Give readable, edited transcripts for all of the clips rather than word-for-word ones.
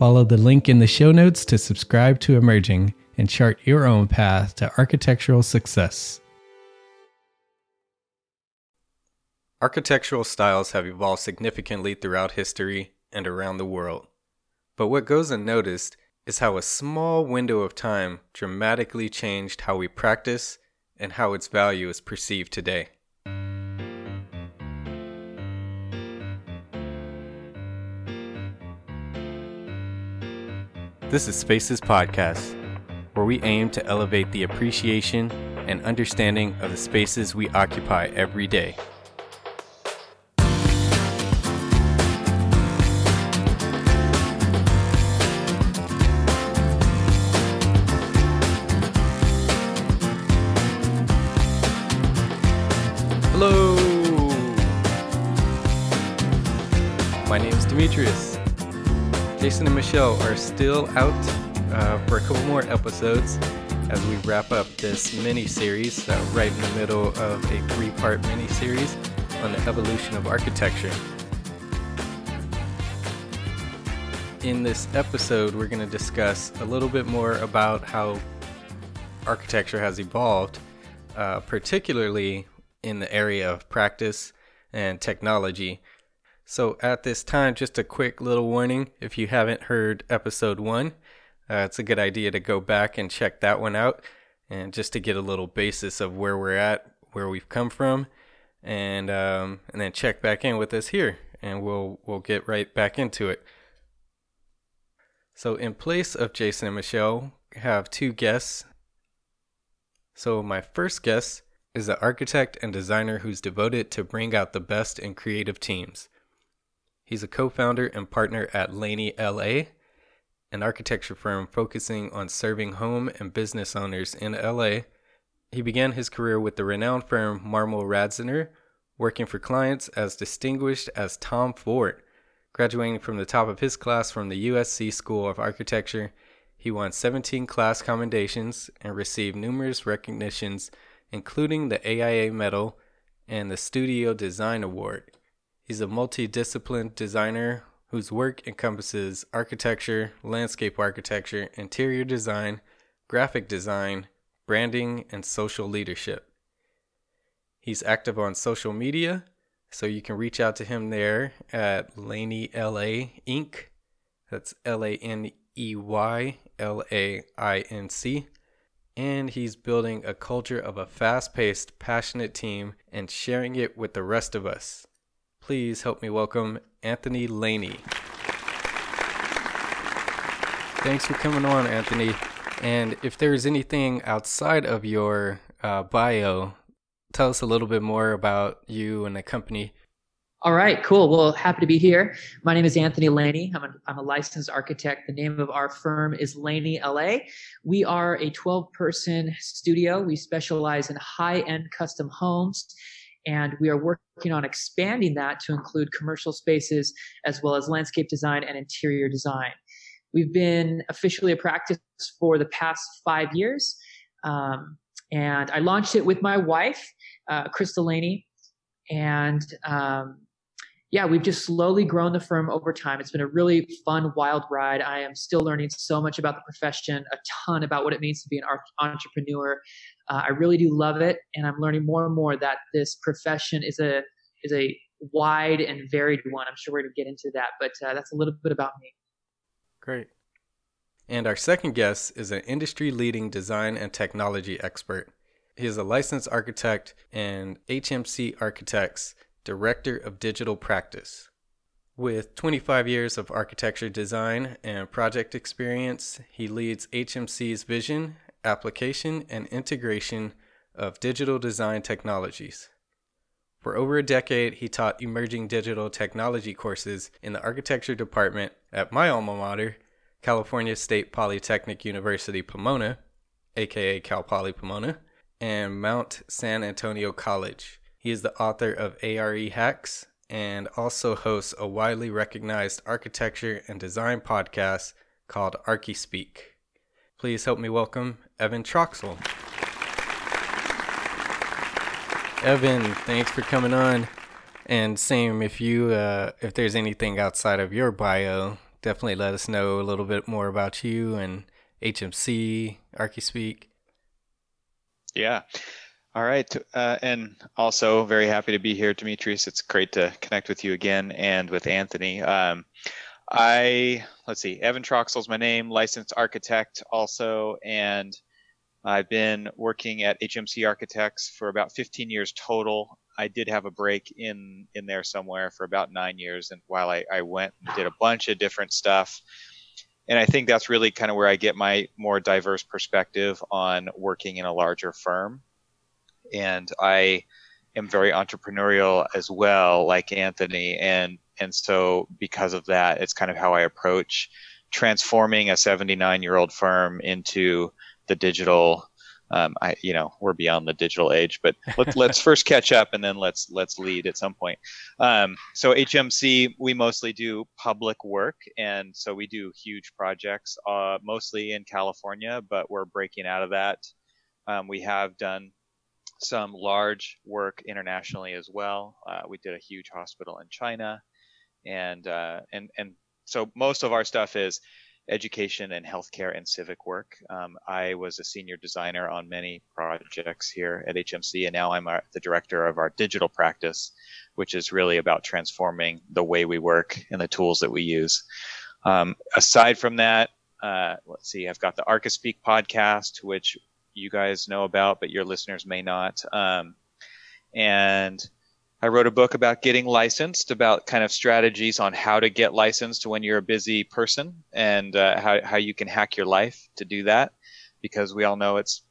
Follow the link in the show notes to subscribe to Emerging and chart your own path to architectural success. Architectural styles have evolved significantly throughout history and around the world. But what goes unnoticed is how a small window of time dramatically changed how we practice and how its value is perceived today. This is Spaces Podcast, where we aim to elevate the appreciation and understanding of the spaces we occupy every day. Hello! My name is Demetrius. Jason and Michelle are still out for a couple more episodes as we wrap up this mini-series, right in the middle of a 3-part mini-series on the evolution of architecture. In this episode, we're going to discuss a little bit more about how architecture has evolved, particularly in the area of practice and technology. So at this time, just a quick little warning, if you haven't heard episode 1, it's a good idea to go back and check that one out, and just to get a little basis of where we're at, where we've come from, and then check back in with us here, and we'll get right back into it. So in place of Jason and Michelle, I have 2 guests. So my first guest is an architect and designer who's devoted to bring out the best in creative teams. He's a co-founder and partner at Laney L.A., an architecture firm focusing on serving home and business owners in L.A. He began his career with the renowned firm Marmol Radziner, working for clients as distinguished as Tom Ford. Graduating from the top of his class from the USC School of Architecture, he won 17 class commendations and received numerous recognitions, including the AIA Medal and the Studio Design Award. He's a multidisciplinary designer whose work encompasses architecture, landscape architecture, interior design, graphic design, branding, and social leadership. He's active on social media, so you can reach out to him there at Laney LA Inc. That's LaneyLAINC. And he's building a culture of a fast-paced, passionate team and sharing it with the rest of us. Please help me welcome Anthony Laney. Thanks for coming on, Anthony. And if there's anything outside of your bio, tell us a little bit more about you and the company. All right, cool. Well, happy to be here. My name is Anthony Laney. I'm a licensed architect. The name of our firm is Laney L.A. We are a 12-person studio. We specialize in high-end custom homes, and we are working on expanding that to include commercial spaces as well as landscape design and interior design. We've been officially a practice for the past 5 years, and I launched it with my wife, Crystal Laney, and we've just slowly grown the firm over time. It's been a really fun, wild ride. I am still learning so much about the profession, a ton about what it means to be an entrepreneur. I really do love it, and I'm learning more and more that this profession is a wide and varied one. I'm sure we're going to get into that, but that's a little bit about me. Great. And our second guest is an industry-leading design and technology expert. He is a licensed architect and HMC Architects, Director of Digital Practice. With 25 years of architecture design and project experience, he leads HMC's vision, application, and integration of digital design technologies. For over a decade, he taught emerging digital technology courses in the architecture department at my alma mater, California State Polytechnic University Pomona, aka Cal Poly Pomona, and Mount San Antonio College. He is the author of ARE Hacks and also hosts a widely recognized architecture and design podcast called Archispeak. Please help me welcome Evan Troxel. Evan, thanks for coming on. And same, if there's anything outside of your bio, definitely let us know a little bit more about you and HMC, Archispeak. Yeah. All right. And also very happy to be here, Demetrius. It's great to connect with you again and with Anthony. Evan Troxel is my name, licensed architect also, and I've been working at HMC Architects for about 15 years total. I did have a break in there somewhere for about 9 years, and while I went and did a bunch of different stuff. And I think that's really kind of where I get my more diverse perspective on working in a larger firm. And I am very entrepreneurial as well, like Anthony. And so because of that, it's kind of how I approach transforming a 79-year-old firm into the digital. We're beyond the digital age, but let's first catch up and then let's lead at some point. So HMC, we mostly do public work. And so we do huge projects, mostly in California, but we're breaking out of that. We have done some large work internationally as well. We did a huge hospital in China. And so most of our stuff is education and healthcare and civic work. I was a senior designer on many projects here at HMC, and now I'm the director of our digital practice, which is really about transforming the way we work and the tools that we use. Aside from that, I've got the Archispeak podcast, which you guys know about, but your listeners may not. And I wrote a book about getting licensed, about kind of strategies on how to get licensed when you're a busy person, and how you can hack your life to do that, because we all know it's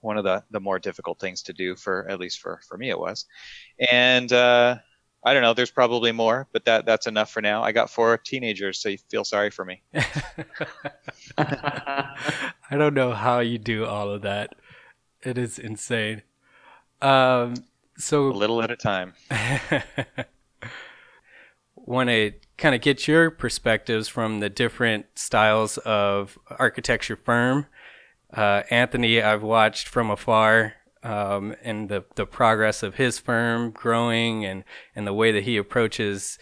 one of the more difficult things to do, for at least for me it was. And I don't know, there's probably more, but that's enough for now. I got 4 teenagers, so you feel sorry for me. I don't know how you do all of that. It is insane. So a little at a time. Want to kind of get your perspectives from the different styles of architecture firm. Anthony, I've watched from afar, and the progress of his firm growing and the way that he approaches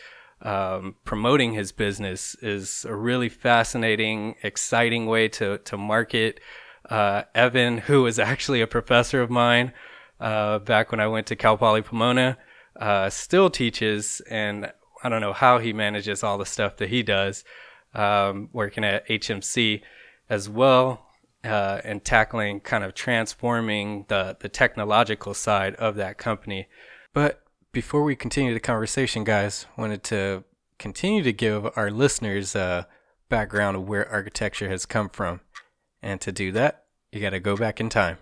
promoting his business is a really fascinating, exciting way to market. Evan, who is actually a professor of mine, back when I went to Cal Poly Pomona, still teaches, and I don't know how he manages all the stuff that he does, working at HMC as well, and tackling kind of transforming the technological side of that company. But before we continue the conversation, guys, wanted to continue to give our listeners a background of where architecture has come from. And to do that, you got to go back in time.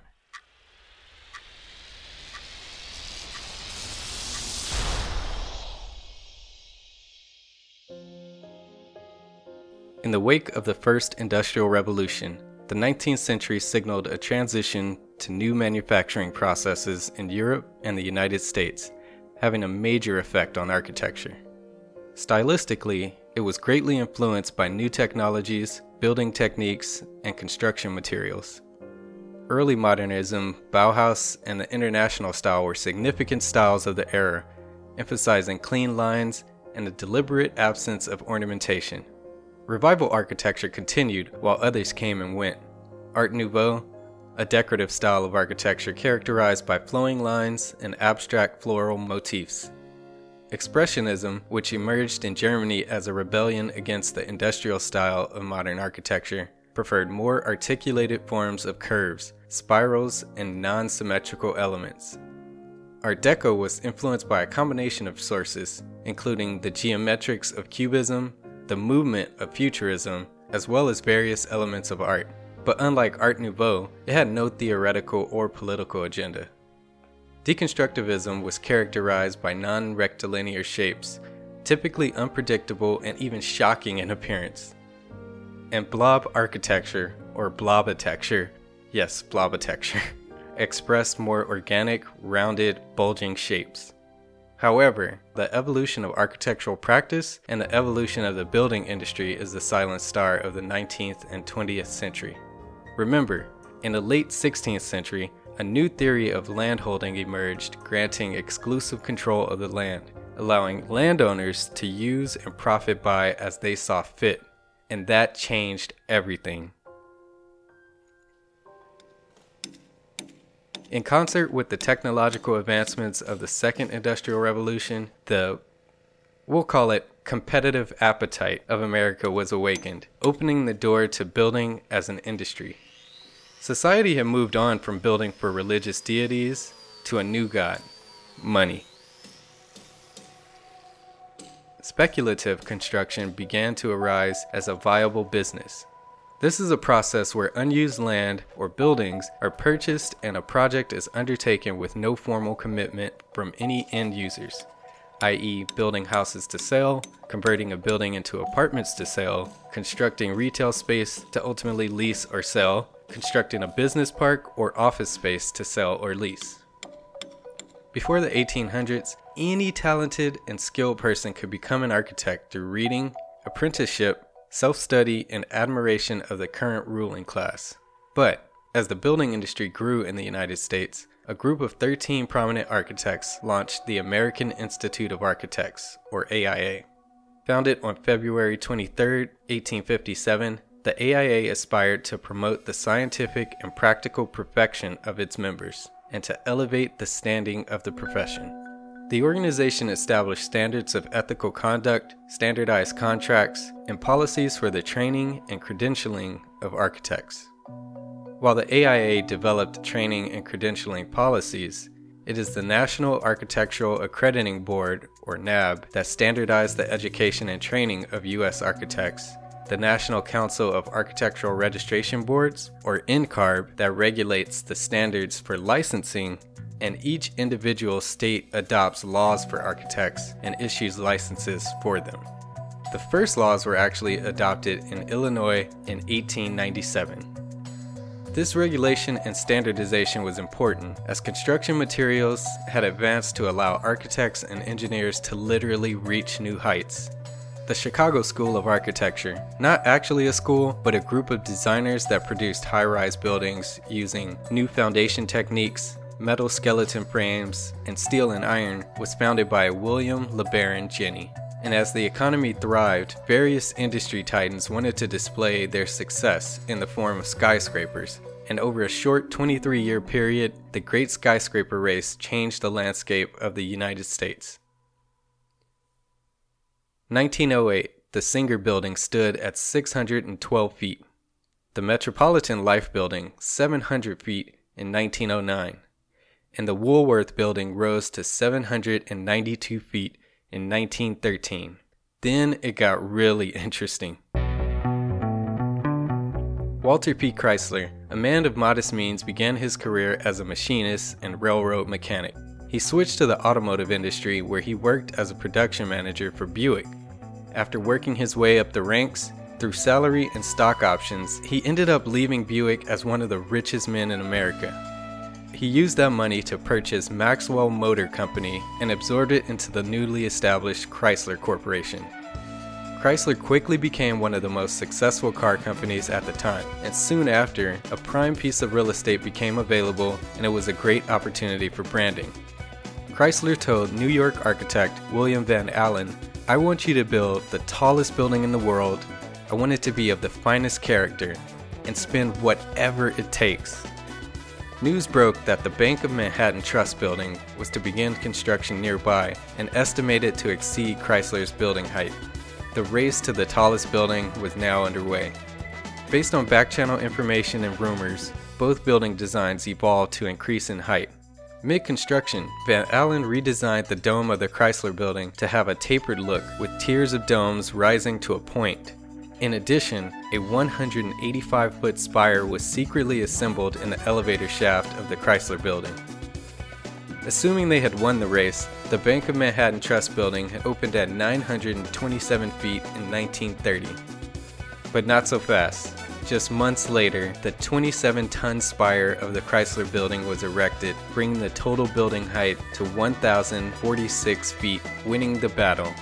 In the wake of the first Industrial Revolution, the 19th century signaled a transition to new manufacturing processes in Europe and the United States, having a major effect on architecture. Stylistically, it was greatly influenced by new technologies, building techniques, and construction materials. Early modernism, Bauhaus, and the International style were significant styles of the era, emphasizing clean lines and a deliberate absence of ornamentation. Revival architecture continued while others came and went. Art Nouveau, a decorative style of architecture characterized by flowing lines and abstract floral motifs. Expressionism, which emerged in Germany as a rebellion against the industrial style of modern architecture, preferred more articulated forms of curves, spirals, and non-symmetrical elements. Art Deco was influenced by a combination of sources, including the geometrics of Cubism, the movement of Futurism, as well as various elements of art. But unlike Art Nouveau, it had no theoretical or political agenda. Deconstructivism was characterized by non-rectilinear shapes, typically unpredictable and even shocking in appearance. And blob architecture, or blobitecture, yes, blobitecture, expressed more organic, rounded, bulging shapes. However, the evolution of architectural practice and the evolution of the building industry is the silent star of the 19th and 20th century. Remember, in the late 16th century, a new theory of landholding emerged, granting exclusive control of the land, allowing landowners to use and profit by as they saw fit, and that changed everything. In concert with the technological advancements of the Second Industrial Revolution, the, we'll call it, competitive appetite of America was awakened, opening the door to building as an industry. Society had moved on from building for religious deities to a new god, money. Speculative construction began to arise as a viable business. This is a process where unused land or buildings are purchased and a project is undertaken with no formal commitment from any end users, i.e. building houses to sell, converting a building into apartments to sell, constructing retail space to ultimately lease or sell, constructing a business park or office space to sell or lease. Before the 1800s, any talented and skilled person could become an architect through reading, apprenticeship, self-study, and admiration of the current ruling class. But as the building industry grew in the United States, a group of 13 prominent architects launched the American Institute of Architects, or AIA. Founded on February 23, 1857, the AIA aspired to promote the scientific and practical perfection of its members and to elevate the standing of the profession. The organization established standards of ethical conduct, standardized contracts, and policies for the training and credentialing of architects. While the AIA developed training and credentialing policies, it is the National Architectural Accrediting Board, or NAB, that standardized the education and training of U.S. architects, the National Council of Architectural Registration Boards, or NCARB, that regulates the standards for licensing, and each individual state adopts laws for architects and issues licenses for them. The first laws were actually adopted in Illinois in 1897. This regulation and standardization was important as construction materials had advanced to allow architects and engineers to literally reach new heights. The Chicago School of Architecture, not actually a school, but a group of designers that produced high-rise buildings using new foundation techniques, metal skeleton frames, and steel and iron, was founded by William LeBaron Jenney. And as the economy thrived, various industry titans wanted to display their success in the form of skyscrapers, and over a short 23-year period, the great skyscraper race changed the landscape of the United States. 1908, the Singer Building stood at 612 feet. The Metropolitan Life Building, 700 feet in 1909. And the Woolworth Building rose to 792 feet in 1913. Then it got really interesting. Walter P. Chrysler, a man of modest means, began his career as a machinist and railroad mechanic. He switched to the automotive industry, where he worked as a production manager for Buick. After working his way up the ranks, Through salary and stock options, he ended up leaving Buick as one of the richest men in America. He used that money to purchase Maxwell Motor Company and absorbed it into the newly established Chrysler Corporation. Chrysler quickly became one of the most successful car companies at the time, and soon after, a prime piece of real estate became available, and it was a great opportunity for branding. Chrysler told New York architect William Van Allen, "I want you to build the tallest building in the world. I want it to be of the finest character, and spend whatever it takes." News broke that the Bank of Manhattan Trust building was to begin construction nearby and estimated to exceed Chrysler's building height. The race to the tallest building was now underway. Based on backchannel information and rumors, both building designs evolved to increase in height. Mid-construction, Van Allen redesigned the dome of the Chrysler building to have a tapered look with tiers of domes rising to a point. In addition, a 185-foot spire was secretly assembled in the elevator shaft of the Chrysler building. Assuming they had won the race, the Bank of Manhattan Trust building had opened at 927 feet in 1930. But not so fast. Just months later, the 27-ton spire of the Chrysler building was erected, bringing the total building height to 1,046 feet, winning the battle.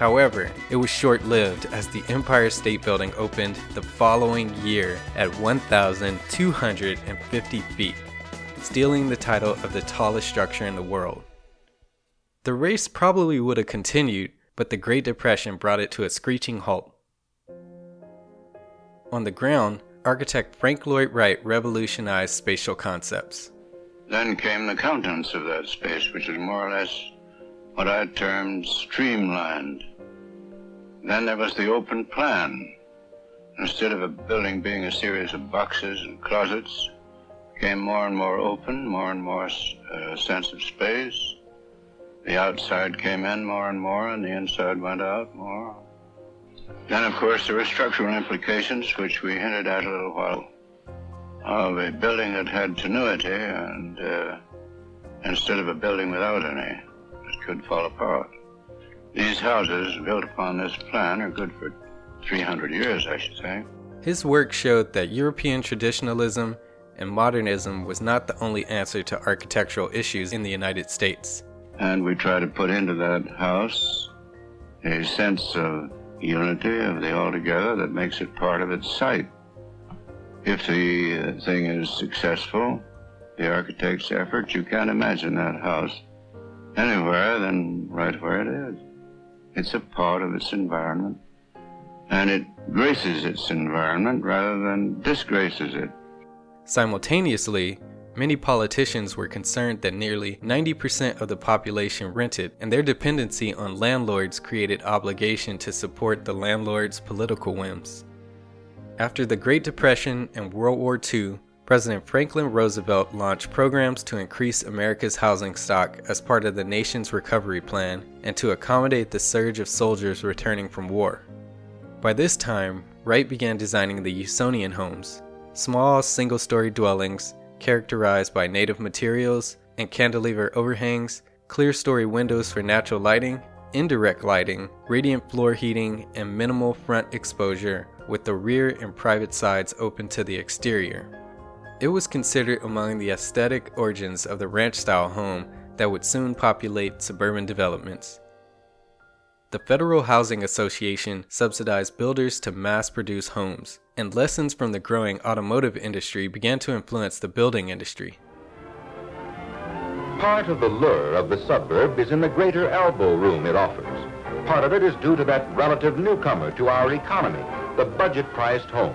However, it was short-lived as the Empire State Building opened the following year at 1,250 feet, stealing the title of the tallest structure in the world. The race probably would have continued, but the Great Depression brought it to a screeching halt. On the ground, architect Frank Lloyd Wright revolutionized spatial concepts. Then came the countenance of that space, which is more or less what I termed streamlined. Then there was the open plan. Instead of a building being a series of boxes and closets, became more and more open, more and more sense of space. The outside came in more and more, and the inside went out more. Then, of course, there were structural implications, which we hinted at a little while, of a building that had tenuity, and instead of a building without any. Could fall apart. These houses built upon this plan are good for 300 years, I should say. His work showed that European traditionalism and modernism was not the only answer to architectural issues in the United States. And we try to put into that house a sense of unity of the altogether that makes it part of its site. If the thing is successful, the architect's effort, you can't imagine that house anywhere than right where it is. It's a part of its environment, and it graces its environment rather than disgraces it. Simultaneously, many politicians were concerned that nearly 90% of the population rented, and their dependency on landlords created obligation to support the landlord's political whims. After the Great Depression and World War II, President Franklin Roosevelt launched programs to increase America's housing stock as part of the nation's recovery plan and to accommodate the surge of soldiers returning from war. By this time, Wright began designing the Usonian homes, small single-story dwellings characterized by native materials and cantilever overhangs, clear-story windows for natural lighting, indirect lighting, radiant floor heating, and minimal front exposure with the rear and private sides open to the exterior. It was considered among the aesthetic origins of the ranch-style home that would soon populate suburban developments. The Federal Housing Association subsidized builders to mass-produce homes, and lessons from the growing automotive industry began to influence the building industry. Part of the lure of the suburb is in the greater elbow room it offers. Part of it is due to that relative newcomer to our economy, the budget-priced home.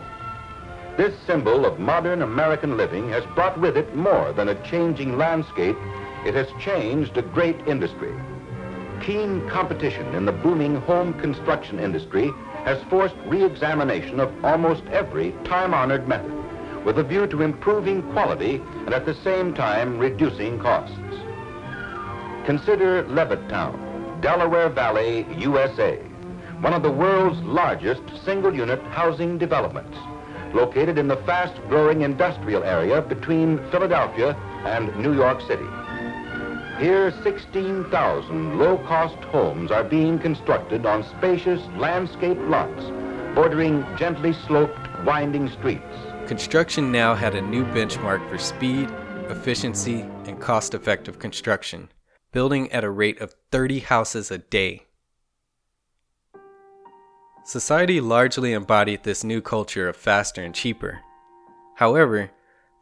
This symbol of modern American living has brought with it more than a changing landscape. It has changed a great industry. Keen competition in the booming home construction industry has forced re-examination of almost every time-honored method, with a view to improving quality and at the same time reducing costs. Consider Levittown, Delaware Valley, USA, one of the world's largest single-unit housing developments, located in the fast-growing industrial area between Philadelphia and New York City. Here, 16,000 low-cost homes are being constructed on spacious landscape lots, bordering gently sloped, winding streets. Construction now had a new benchmark for speed, efficiency, and cost-effective construction, building at a rate of 30 houses a day. Society largely embodied this new culture of faster and cheaper. However,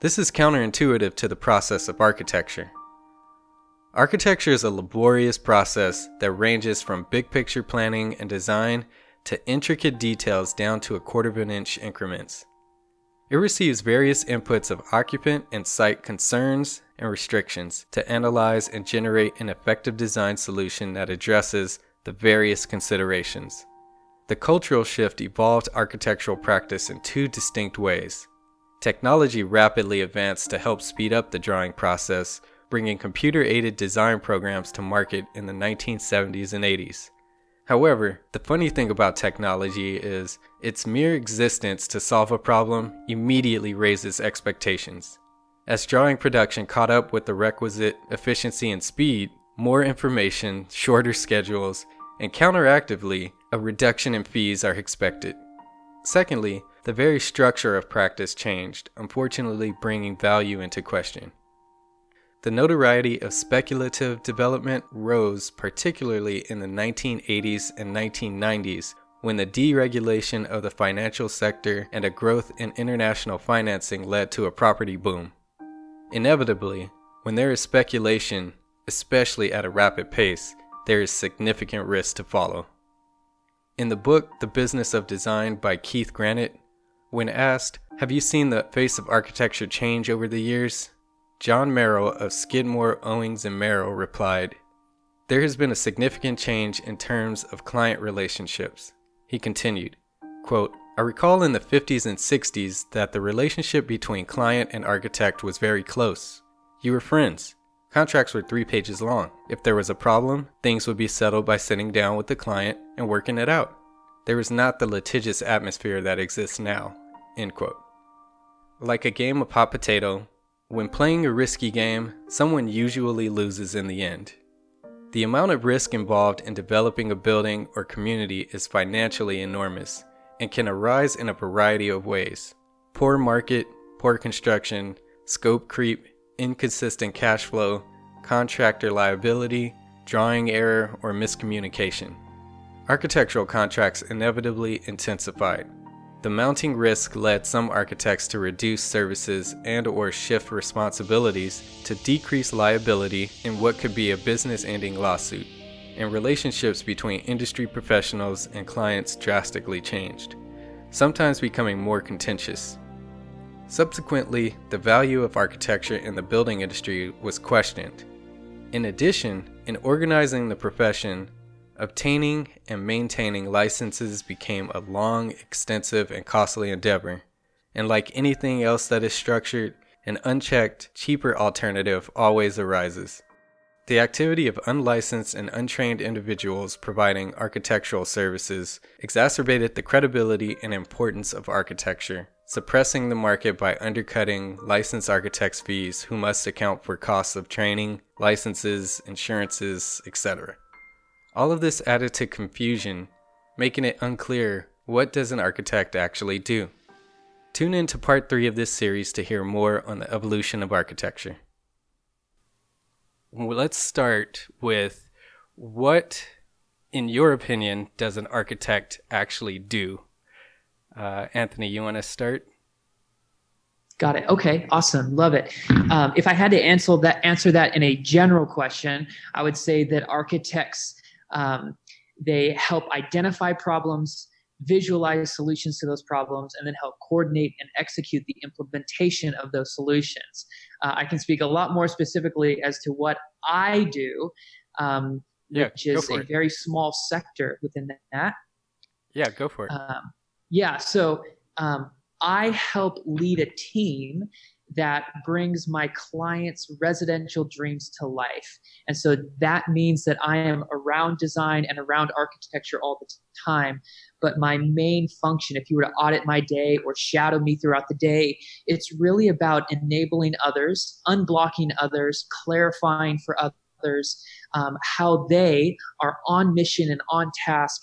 this is counterintuitive to the process of architecture. Architecture is a laborious process that ranges from big-picture planning and design to intricate details down to a quarter of an inch increments. It receives various inputs of occupant and site concerns and restrictions to analyze and generate an effective design solution that addresses the various considerations. The cultural shift evolved architectural practice in two distinct ways. Technology rapidly advanced to help speed up the drawing process, bringing computer-aided design programs to market in the 1970s and 80s. However, the funny thing about technology is its mere existence to solve a problem immediately raises expectations. As drawing production caught up with the requisite efficiency and speed, more information, shorter schedules, and counteractively, a reduction in fees are expected. Secondly, the very structure of practice changed, unfortunately bringing value into question. The notoriety of speculative development rose particularly in the 1980s and 1990s when the deregulation of the financial sector and a growth in international financing led to a property boom. Inevitably, when there is speculation, especially at a rapid pace, there is significant risk to follow. In the book The Business of Design by Keith Granite, when asked, "Have you seen the face of architecture change over the years?" John Merrill of Skidmore, Owings & Merrill replied, "There has been a significant change in terms of client relationships." He continued, quote, "I recall in the 50s and 60s that the relationship between client and architect was very close. You were friends. Contracts were 3 pages long. If there was a problem, things would be settled by sitting down with the client and working it out. There was not the litigious atmosphere that exists now." End quote. Like a game of hot potato, when playing a risky game, someone usually loses in the end. The amount of risk involved in developing a building or community is financially enormous and can arise in a variety of ways. Poor market, poor construction, scope creep, inconsistent cash flow, contractor liability, drawing error, or miscommunication. Architectural contracts inevitably intensified. The mounting risk led some architects to reduce services and/or shift responsibilities to decrease liability in what could be a business-ending lawsuit, and relationships between industry professionals and clients drastically changed, sometimes becoming more contentious. Subsequently, the value of architecture in the building industry was questioned. In addition, in organizing the profession, obtaining and maintaining licenses became a long, extensive, and costly endeavor, and like anything else that is structured, an unchecked, cheaper alternative always arises. The activity of unlicensed and untrained individuals providing architectural services exacerbated the credibility and importance of architecture, suppressing the market by undercutting licensed architects' fees who must account for costs of training, licenses, insurances, etc. All of this added to confusion, making it unclear what does an architect actually do. Tune in to part 3 of this series to hear more on the evolution of architecture. Let's start with what, in your opinion, does an architect actually do? Anthony, you want to start? Got it. Okay. Awesome. Love it. If I had to answer that in a general question, I would say that architects they help identify problems, visualize solutions to those problems, and then help coordinate and execute the implementation of those solutions. I can speak a lot more specifically as to what I do, which is a very small sector within that. Yeah, go for it. So I help lead a team that brings my clients' residential dreams to life. And so that means that I am around design and around architecture all the time. But my main function, if you were to audit my day or shadow me throughout the day, it's really about enabling others, unblocking others, clarifying for others how they are on mission and on task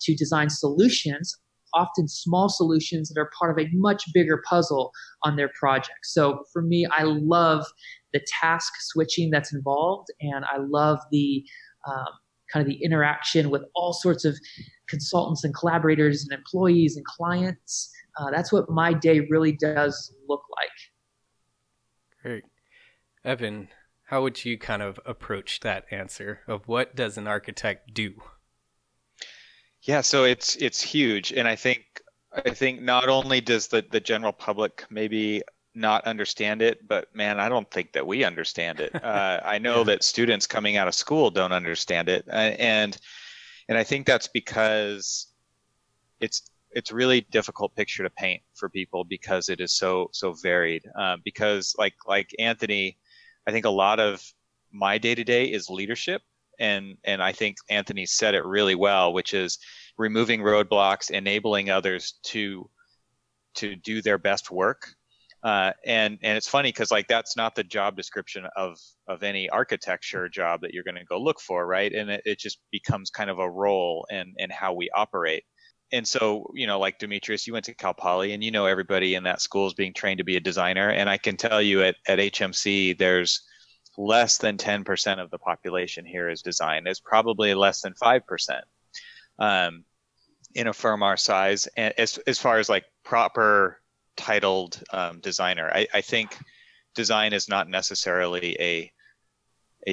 to design solutions often small solutions that are part of a much bigger puzzle on their project. So for me, I love the task switching that's involved, and I love the kind of the interaction with all sorts of consultants and collaborators and employees and clients. That's what my day really does look like. Great. Evan, how would you kind of approach that answer of what does an architect do? Yeah, so it's huge. And I think not only does the general public maybe not understand it, but man, I don't think that we understand it. I know that students coming out of school don't understand it. And I think that's because it's really difficult picture to paint for people because it is so varied. Because like Anthony, I think a lot of my day-to-day is leadership. And I think Anthony said it really well, which is removing roadblocks, enabling others to do their best work. And it's funny because like that's not the job description of any architecture job that you're going to go look for, right? And it just becomes kind of a role in how we operate. And so, you know, like Demetrius, you went to Cal Poly, and you know everybody in that school is being trained to be a designer. And I can tell you at HMC, there's less than 10% of the population here is design. It's probably less than 5% in a firm our size, and as far as like proper titled designer. I think design is not necessarily a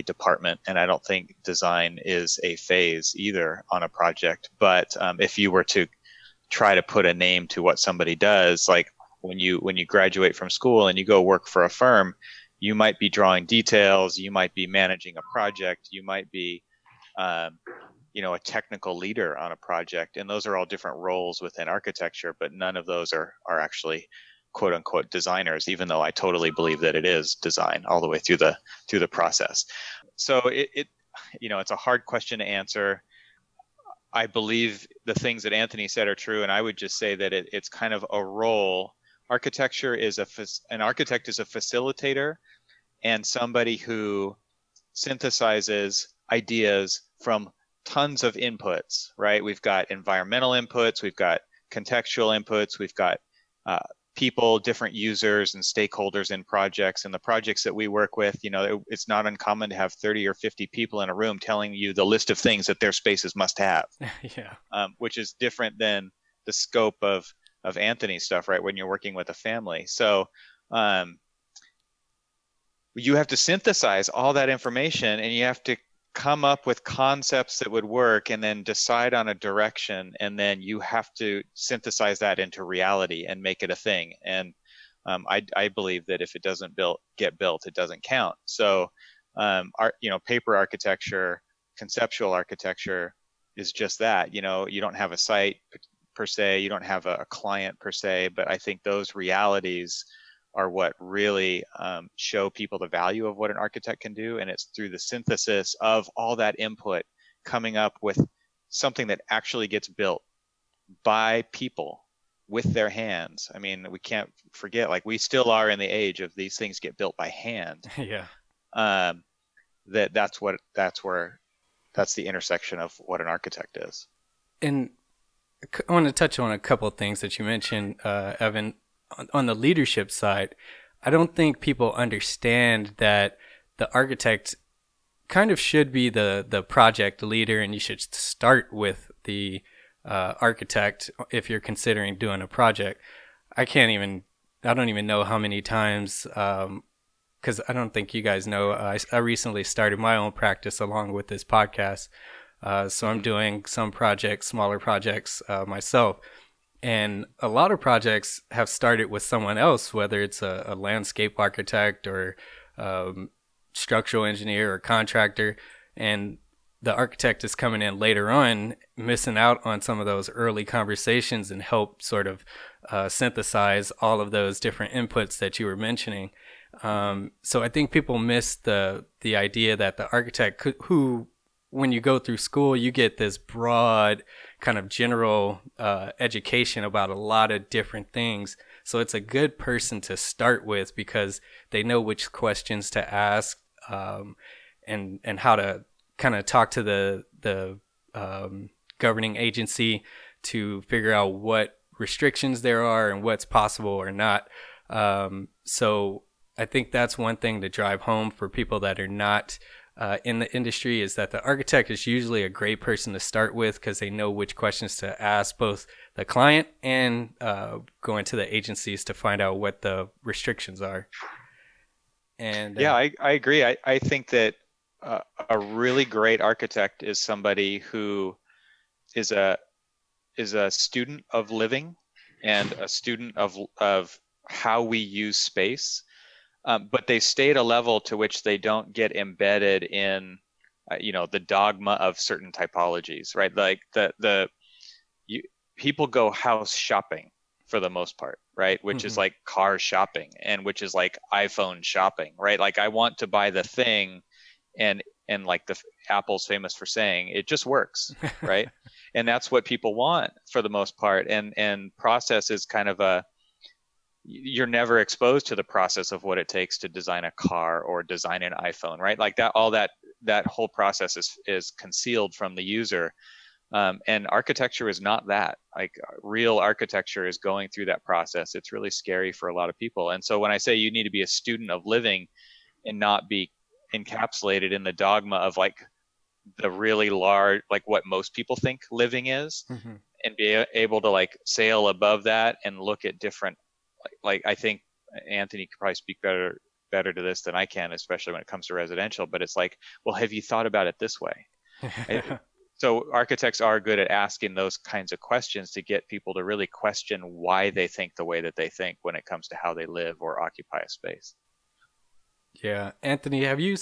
department, and I don't think design is a phase either on a project. But if you were to try to put a name to what somebody does, like when you graduate from school and you go work for a firm, you might be drawing details, you might be managing a project, you might be, a technical leader on a project. And those are all different roles within architecture, but none of those are actually quote unquote designers, even though I totally believe that it is design all the way through the process. So it's a hard question to answer. I believe the things that Anthony said are true. And I would just say that it's kind of a role. Architecture is an architect is a facilitator and somebody who synthesizes ideas from tons of inputs, right? We've got environmental inputs, we've got contextual inputs, we've got people, different users and stakeholders in projects. And the projects that we work with, you know, it's not uncommon to have 30 or 50 people in a room telling you the list of things that their spaces must have, yeah. Which is different than the scope of Anthony's stuff, right? When you're working with a family. So you have to synthesize all that information and you have to come up with concepts that would work and then decide on a direction. And then you have to synthesize that into reality and make it a thing. And I believe that if it doesn't get built, it doesn't count. So paper architecture, conceptual architecture is just that, you know, you don't have a site per se, you don't have a client per se, but I think those realities are what really show people the value of what an architect can do. And it's through the synthesis of all that input coming up with something that actually gets built by people with their hands. I mean, we can't forget, like we still are in the age of these things get built by hand. Yeah. That's the intersection of what an architect is. And I want to touch on a couple of things that you mentioned, Evan. On the leadership side, I don't think people understand that the architect kind of should be the project leader, and you should start with the architect if you're considering doing a project. I don't even know how many times, because I don't think you guys know, I recently started my own practice along with this podcast. So I'm doing some projects, smaller projects myself. And a lot of projects have started with someone else, whether it's a landscape architect or structural engineer or contractor. And the architect is coming in later on, missing out on some of those early conversations and help sort of synthesize all of those different inputs that you were mentioning. So I think people miss the idea that the architect who when you go through school, you get this broad kind of general education about a lot of different things. So it's a good person to start with because they know which questions to ask and how to kind of talk to the governing agency to figure out what restrictions there are and what's possible or not. So I think that's one thing to drive home for people that are not in the industry, is that the architect is usually a great person to start with because they know which questions to ask both the client and going to the agencies to find out what the restrictions are. And yeah, I agree. I think that a really great architect is somebody who is a student of living and a student of how we use space, but they stay at a level to which they don't get embedded in, the dogma of certain typologies, right? Like people go house shopping for the most part, right? Which is like car shopping, and which is like iPhone shopping, right? Like I want to buy the thing, and like the Apple's famous for saying, it just works, right? And that's what people want for the most part. And process is kind of you're never exposed to the process of what it takes to design a car or design an iPhone, right? Like that, all that whole process is concealed from the user. And architecture is not that. Like real architecture is going through that process. It's really scary for a lot of people. And so when I say you need to be a student of living and not be encapsulated in the dogma of like the really large, like what most people think living is, and be able to like sail above that and look at different, like I think Anthony could probably speak better to this than I can, especially when it comes to residential, but it's like, well, have you thought about it this way? So architects are good at asking those kinds of questions to get people to really question why they think the way that they think when it comes to how they live or occupy a space. Yeah. Anthony, have you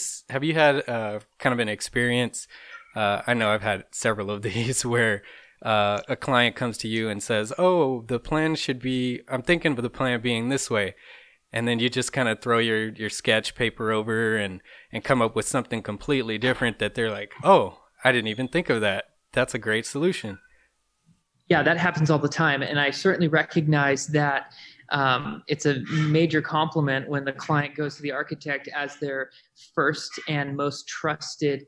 had kind of an experience? I know I've had several of these where a client comes to you and says, oh, the plan should be, I'm thinking of the plan being this way. And then you just kind of throw your sketch paper over and come up with something completely different that they're like, oh, I didn't even think of that. That's a great solution. Yeah, that happens all the time. And I certainly recognize that it's a major compliment when the client goes to the architect as their first and most trusted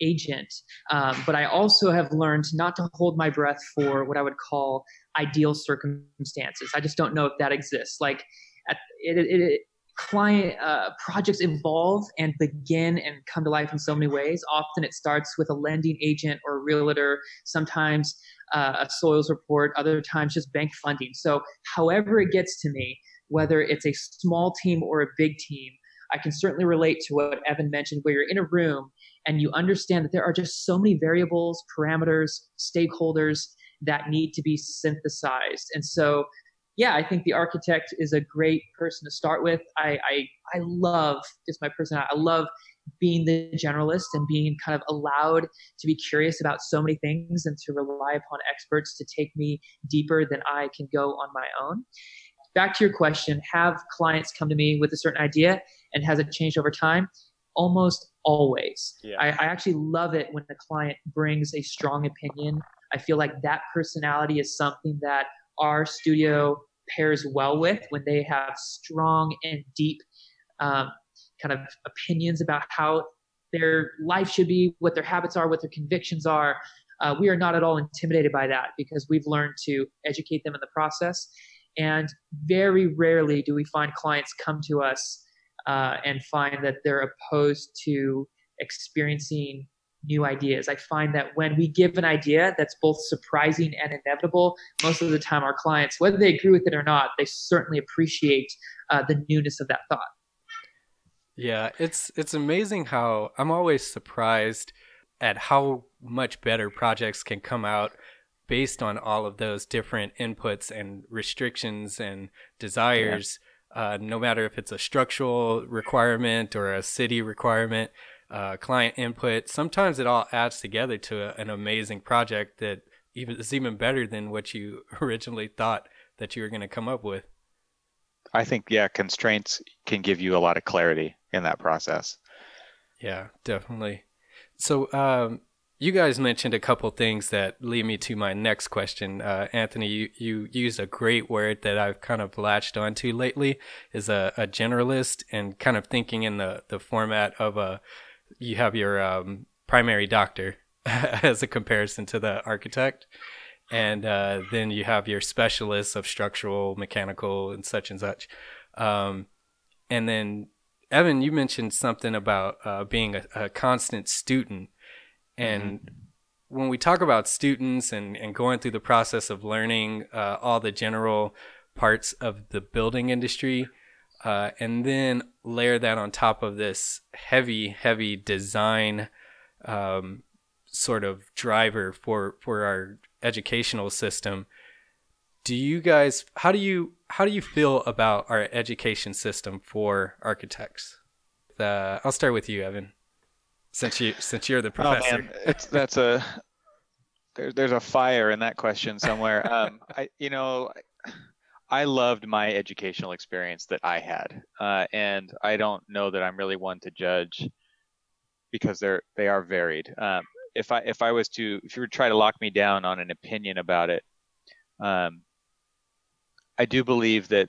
agent. But I also have learned not to hold my breath for what I would call ideal circumstances. I just don't know if that exists. Like client projects evolve and begin and come to life in so many ways. Often it starts with a lending agent or a realtor, sometimes a soils report, other times just bank funding. So however it gets to me, whether it's a small team or a big team, I can certainly relate to what Evan mentioned, where you're in a room and you understand that there are just so many variables, parameters, stakeholders that need to be synthesized. And so yeah, I think the architect is a great person to start with. I love just my personality. I love being the generalist and being kind of allowed to be curious about so many things and to rely upon experts to take me deeper than I can go on my own. Back to your question, have clients come to me with a certain idea and has it changed over time? Almost always. Yeah. I actually love it when the client brings a strong opinion. I feel like that personality is something that our studio pairs well with, when they have strong and deep kind of opinions about how their life should be, what their habits are, what their convictions are. We are not at all intimidated by that because we've learned to educate them in the process. And very rarely do we find clients come to us and find that they're opposed to experiencing new ideas. I find that when we give an idea that's both surprising and inevitable, most of the time our clients, whether they agree with it or not, they certainly appreciate the newness of that thought. Yeah, it's amazing how I'm always surprised at how much better projects can come out based on all of those different inputs and restrictions and desires, no matter if it's a structural requirement or a city requirement. Client input, sometimes it all adds together to an amazing project that is even better than what you originally thought that you were going to come up with. I think, yeah, constraints can give you a lot of clarity in that process. Yeah, definitely. So you guys mentioned a couple things that lead me to my next question. Anthony, you used a great word that I've kind of latched onto lately, is a generalist, and kind of thinking in the format of a, you have your primary doctor as a comparison to the architect. And then you have your specialists of structural, mechanical, and such and such. And then, Evan, you mentioned something about being a constant student. And when we talk about students and going through the process of learning all the general parts of the building industry, and then layer that on top of this heavy, heavy design sort of driver for our educational system. Do you guys, how do you feel about our education system for architects? I'll start with you, Evan, since you're the professor. Oh, man. There's a fire in that question somewhere. I loved my educational experience that I had, and I don't know that I'm really one to judge because they are varied. If you were to try to lock me down on an opinion about it, I do believe that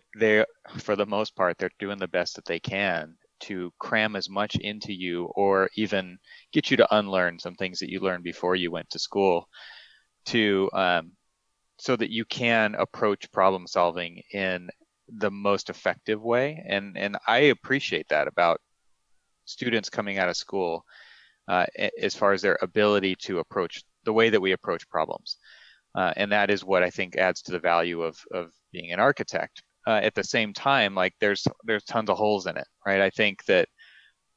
for the most part, they're doing the best that they can to cram as much into you, or even get you to unlearn some things that you learned before you went to school, to so that you can approach problem solving in the most effective way. And I appreciate that about students coming out of school, as far as their ability to approach the way that we approach problems. And that is what I think adds to the value of being an architect. At the same time, like there's tons of holes in it, right? I think that,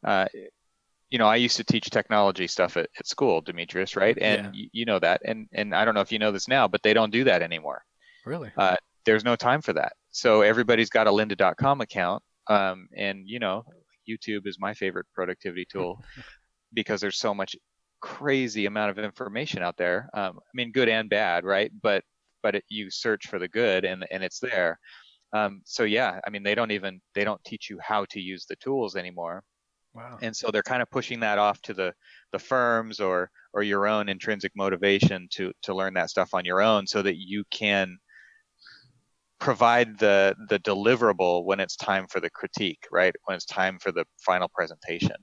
I used to teach technology stuff at school, Demetrius, right? And you know that, and I don't know if you know this now, but they don't do that anymore. Really? There's no time for that. So everybody's got a lynda.com account, and YouTube is my favorite productivity tool because there's so much crazy amount of information out there. Good and bad, right? But you search for the good, and it's there. They don't teach you how to use the tools anymore. Wow. And so they're kind of pushing that off to the firms or your own intrinsic motivation to learn that stuff on your own, so that you can provide the deliverable when it's time for the critique, right? When it's time for the final presentation.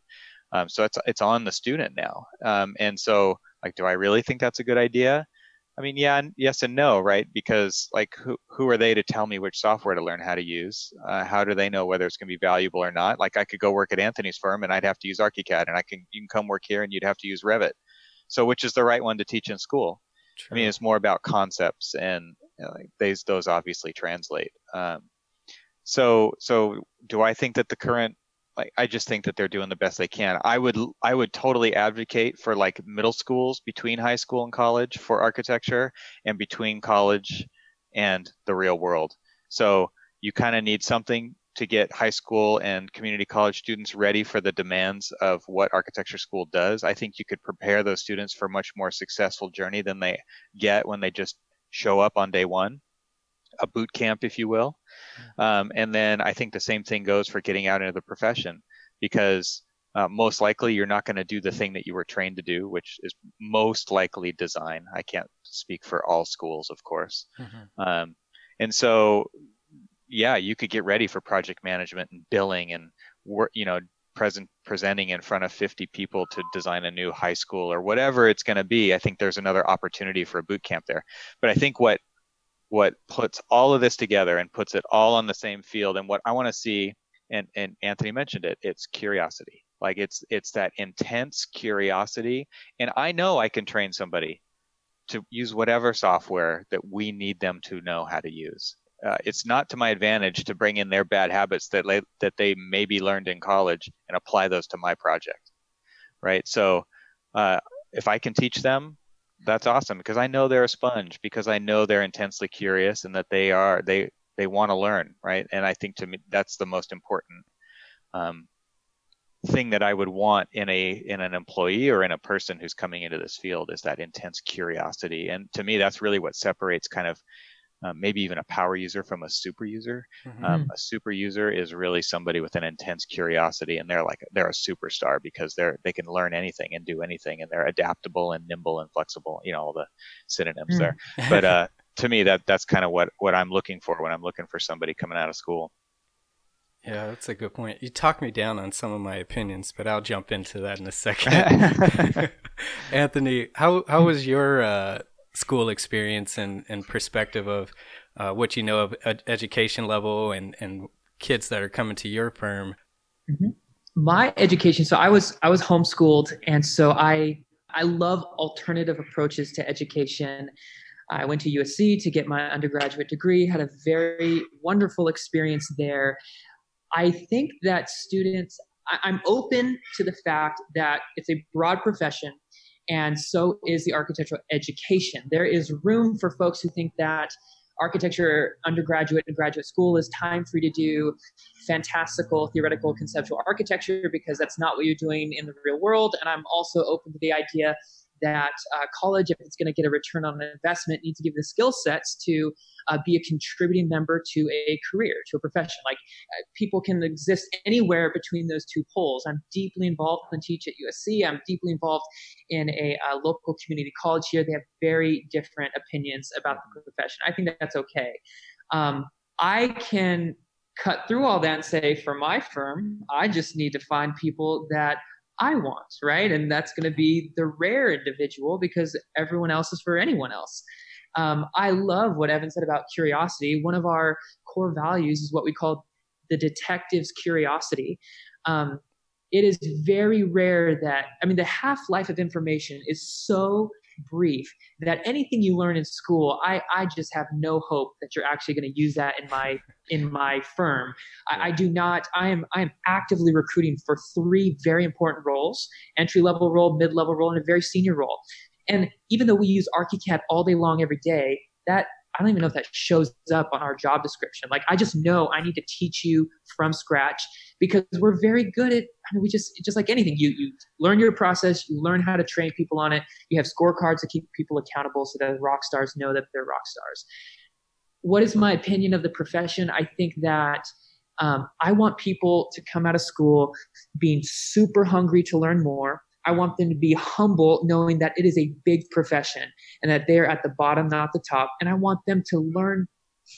So it's on the student now. And so, like, do I really think that's a good idea? I mean, yeah, yes and no, right? Because, like, who are they to tell me which software to learn how to use? How do they know whether it's going to be valuable or not? Like, I could go work at Anthony's firm and I'd have to use ArchiCAD, and you can come work here and you'd have to use Revit. So which is the right one to teach in school? True. I mean, it's more about concepts, and those obviously translate. So do I think that the current, like, I just think that they're doing the best they can. I would totally advocate for, like, middle schools between high school and college for architecture, and between college and the real world. So you kind of need something to get high school and community college students ready for the demands of what architecture school does. I think you could prepare those students for a much more successful journey than they get when they just show up on day one. A boot camp, if you will. And then I think the same thing goes for getting out into the profession, because most likely you're not going to do the thing that you were trained to do, which is most likely design. I can't speak for all schools, of course. Mm-hmm. And so, yeah, you could get ready for project management and billing and work, presenting in front of 50 people to design a new high school or whatever it's going to be. I think there's another opportunity for a boot camp there. But I think what puts all of this together and puts it all on the same field, and what I want to see, and Anthony mentioned it, it's curiosity. Like, it's that intense curiosity. And I know I can train somebody to use whatever software that we need them to know how to use. It's not to my advantage to bring in their bad habits that they maybe learned in college and apply those to my project, right? So if I can teach them, that's awesome, because I know they're a sponge, because I know they're intensely curious, and that they want to learn, right? And I think, to me, that's the most important thing that I would want in an employee or in a person who's coming into this field, is that intense curiosity. And to me, that's really what separates kind of maybe even a power user from a super user. Mm-hmm. A super user is really somebody with an intense curiosity, and they're a superstar, because they can learn anything and do anything, and they're adaptable and nimble and flexible. All the synonyms there. But to me, that's kind of what I'm looking for when I'm looking for somebody coming out of school. Yeah, that's a good point. You talked me down on some of my opinions, but I'll jump into that in a second. Anthony, how was your school experience and perspective of what you know of education level and kids that are coming to your firm. Mm-hmm. My education, so I was homeschooled, and so I love alternative approaches to education. I went to USC to get my undergraduate degree, had a very wonderful experience there. I think that students, I'm open to the fact that it's a broad profession, and so is the architectural education. There is room for folks who think that architecture undergraduate and graduate school is time for you to do fantastical theoretical conceptual architecture, because that's not what you're doing in the real world. And I'm also open to the idea that college, if it's going to get a return on an investment, needs to give the skill sets to be a contributing member to a career, to a profession. Like people can exist anywhere between those two poles. I'm deeply involved and teach at USC. I'm deeply involved in a local community college here. They have very different opinions about the profession. I think that that's okay. I can cut through all that and say, for my firm, I just need to find people that I want, right? And that's going to be the rare individual, because everyone else is for anyone else. I love what Evan said about curiosity. One of our core values is what we call the detective's curiosity. It is very rare that, the half-life of information is so brief that anything you learn in school, I just have no hope that you're actually going to use that in my firm. I am actively recruiting for three very important roles: entry-level role, mid-level role, and a very senior role. And even though we use ArchiCAD all day long every day, that I don't even know if that shows up on our job description. Like, I just know I need to teach you from scratch, because we're very good at, we just like anything, you learn your process, you learn how to train people on it. You have scorecards to keep people accountable so that rock stars know that they're rock stars. What is my opinion of the profession? I think that I want people to come out of school being super hungry to learn more. I want them to be humble, knowing that it is a big profession and that they're at the bottom, not the top. And I want them to learn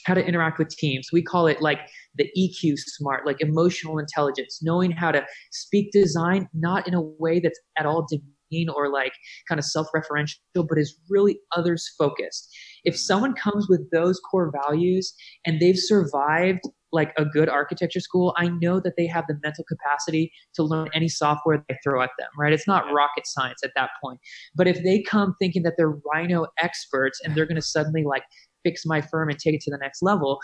how to interact with teams. We call it like the EQ smart, like emotional intelligence, knowing how to speak design, not in a way that's at all demeaning or like kind of self-referential, but is really others focused. If someone comes with those core values and they've survived like a good architecture school, I know that they have the mental capacity to learn any software they throw at them, right? It's not rocket science at that point. But if they come thinking that they're Rhino experts and they're going to suddenly like fix my firm and take it to the next level,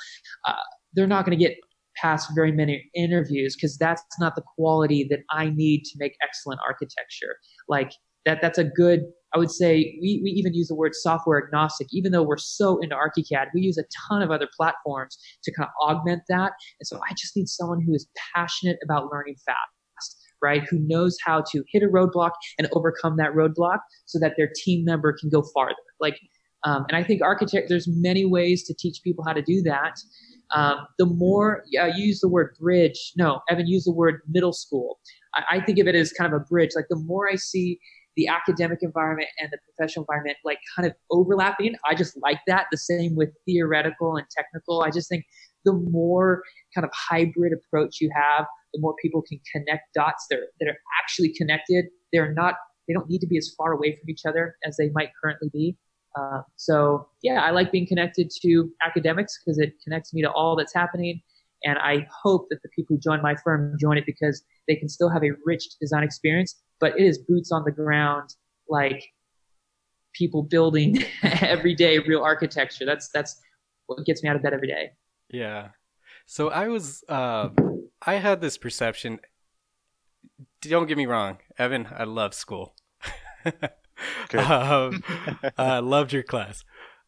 they're not going to get past very many interviews, because that's not the quality that I need to make excellent architecture. Like that's a good, I would say we even use the word software agnostic. Even though we're so into ArchiCAD, we use a ton of other platforms to kind of augment that. And so I just need someone who is passionate about learning fast, right? Who knows how to hit a roadblock and overcome that roadblock so that their team member can go farther. Like, and I think there's many ways to teach people how to do that. The more, you use the word bridge. No, Evan used the word middle school. I think of it as kind of a bridge. Like, the more I see the academic environment and the professional environment like kind of overlapping, I just like that. The same with theoretical and technical. I just think the more kind of hybrid approach you have, the more people can connect dots that are actually connected. They don't need to be as far away from each other as they might currently be. So yeah, I like being connected to academics because it connects me to all that's happening. And I hope that the people who join my firm join it because they can still have a rich design experience, but it is boots on the ground, like people building every day, real architecture. That's what gets me out of bed every day. Yeah. So I had this perception. Don't get me wrong, Evan, I love school. I loved your class.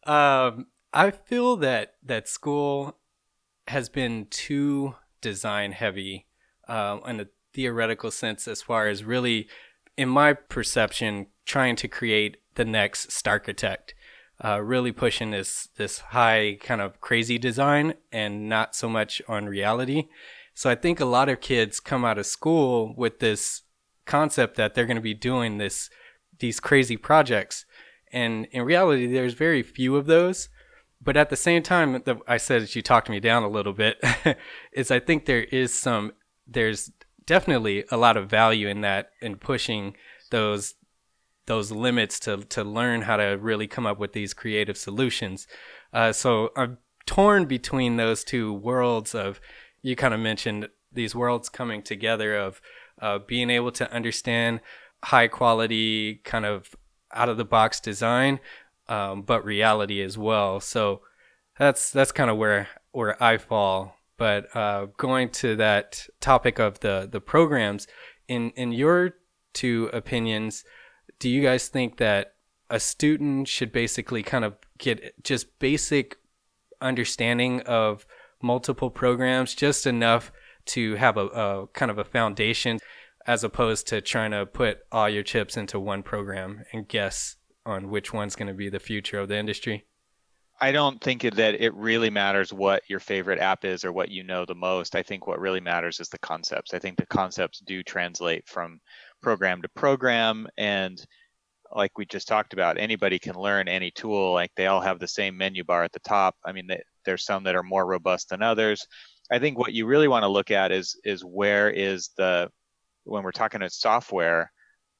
I feel that school has been too design heavy in the theoretical sense, as far as really, in my perception, trying to create the next Starchitect, really pushing this high kind of crazy design and not so much on reality. So I think a lot of kids come out of school with this concept that they're going to be doing these crazy projects. And in reality, there's very few of those. But at the same time, I said that you talked me down a little bit, is I think there's definitely a lot of value in that, in pushing those those limits to learn how to really come up with these creative solutions. So I'm torn between those two worlds of, you kind of mentioned these worlds coming together of being able to understand high quality kind of out of the box design, but reality as well. So that's kind of where I fall. But going to that topic of the programs, in your two opinions, do you guys think that a student should basically kind of get just basic understanding of multiple programs, just enough to have a kind of a foundation, as opposed to trying to put all your chips into one program and guess on which one's going to be the future of the industry? I don't think that it really matters what your favorite app is or what you know the most. I think what really matters is the concepts. I think the concepts do translate from program to program. And like we just talked about, anybody can learn any tool. Like, they all have the same menu bar at the top. I mean, there's some that are more robust than others. I think what you really want to look at is where is when we're talking about software,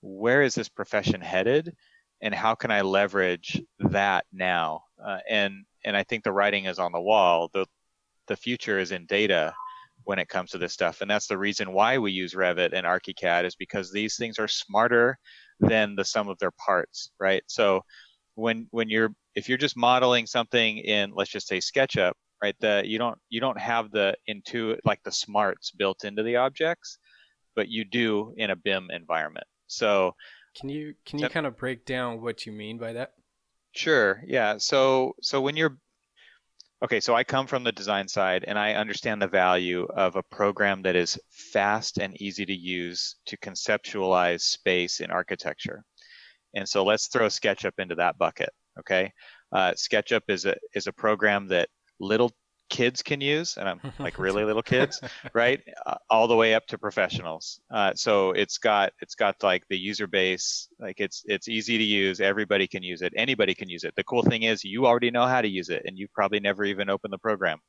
where is this profession headed? And how can I leverage that now? And I think the writing is on the wall. The future is in data when it comes to this stuff. And that's the reason why we use Revit and ArchiCAD, is because these things are smarter than the sum of their parts, right? So if you're just modeling something in, let's just say, SketchUp, right? You don't have the smarts built into the objects, but you do in a BIM environment. So Can you kind of break down what you mean by that? Sure. Yeah. So when you're okay, so I come from the design side, and I understand the value of a program that is fast and easy to use to conceptualize space in architecture. And so let's throw SketchUp into that bucket. Okay, SketchUp is a program that little kids can use, and I'm like really little kids, right? All the way up to professionals. So it's got like the user base, like it's easy to use. Everybody can use it. Anybody can use it. The cool thing is you already know how to use it, and you probably never even opened the program,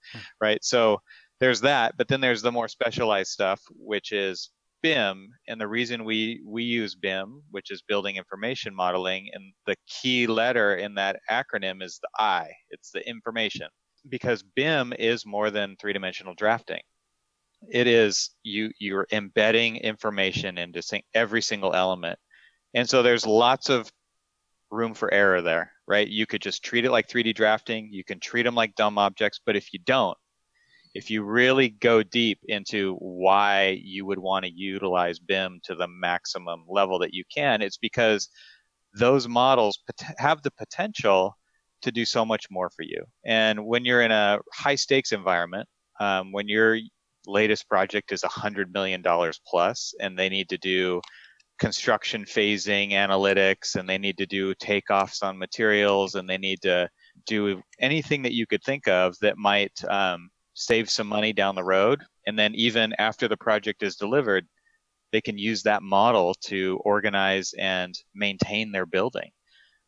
right? So there's that, but then there's the more specialized stuff, which is BIM. And the reason we use BIM, which is Building Information Modeling, and the key letter in that acronym is the I. It's the information. Because BIM is more than three-dimensional drafting. It is you're embedding information into every single element. And so there's lots of room for error there, right? You could just treat it like 3D drafting. You can treat them like dumb objects. But if you don't, if you really go deep into why you would want to utilize BIM to the maximum level that you can, it's because those models have the potential to do so much more for you. And when you're in a high stakes environment, when your latest project is $100 million plus, and they need to do construction phasing analytics, and they need to do takeoffs on materials, and they need to do anything that you could think of that might save some money down the road. And then even after the project is delivered, they can use that model to organize and maintain their building.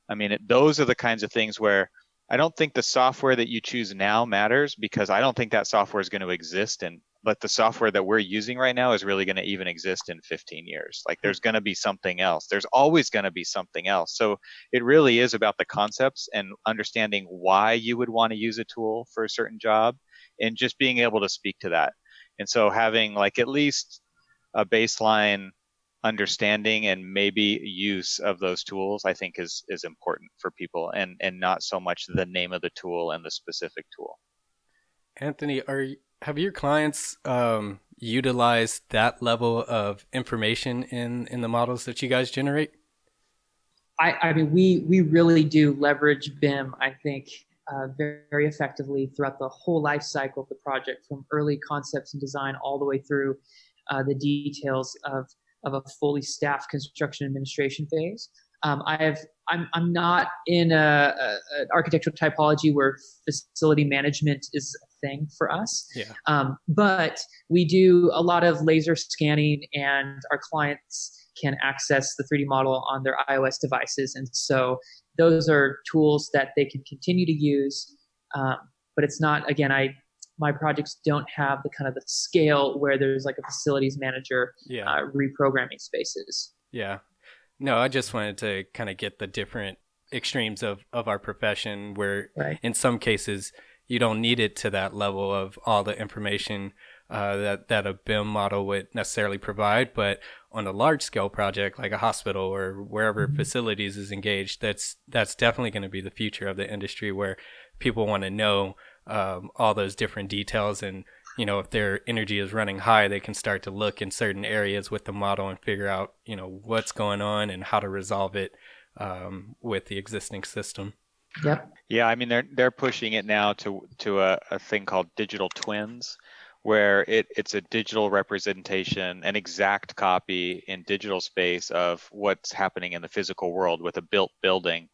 I mean, those are the kinds of things where I don't think the software that you choose now matters, because I don't think that software is going to exist. But the software that we're using right now is really going to even exist in 15 years. Like, there's going to be something else. There's always going to be something else. So it really is about the concepts and understanding why you would want to use a tool for a certain job, and just being able to speak to that. And so having like at least a baseline understanding and maybe use of those tools, I think is important for people, and not so much the name of the tool and the specific tool. Anthony, have your clients utilized that level of information in the models that you guys generate? I mean, we really do leverage BIM, I think, very, very effectively throughout the whole life cycle of the project, from early concepts and design all the way through the details of a fully staffed construction administration phase. I'm not in an architectural typology where facility management is a thing for us. Yeah. But we do a lot of laser scanning, and our clients can access the 3D model on their iOS devices. And so those are tools that they can continue to use. But it's not, again, my projects don't have the kind of the scale where there's like a facilities manager reprogramming spaces. Yeah. No, I just wanted to kind of get the different extremes of our profession where in some cases you don't need it to that level of all the information that a BIM model would necessarily provide. But on a large scale project like a hospital or wherever facilities is engaged, that's definitely going to be the future of the industry, where people want to know all those different details. And, you know, if their energy is running high, they can start to look in certain areas with the model and figure out, you know, what's going on and how to resolve it with the existing system. Yep. Yeah, I mean, they're pushing it now to a thing called digital twins, where it's a digital representation, an exact copy in digital space of what's happening in the physical world with a built building.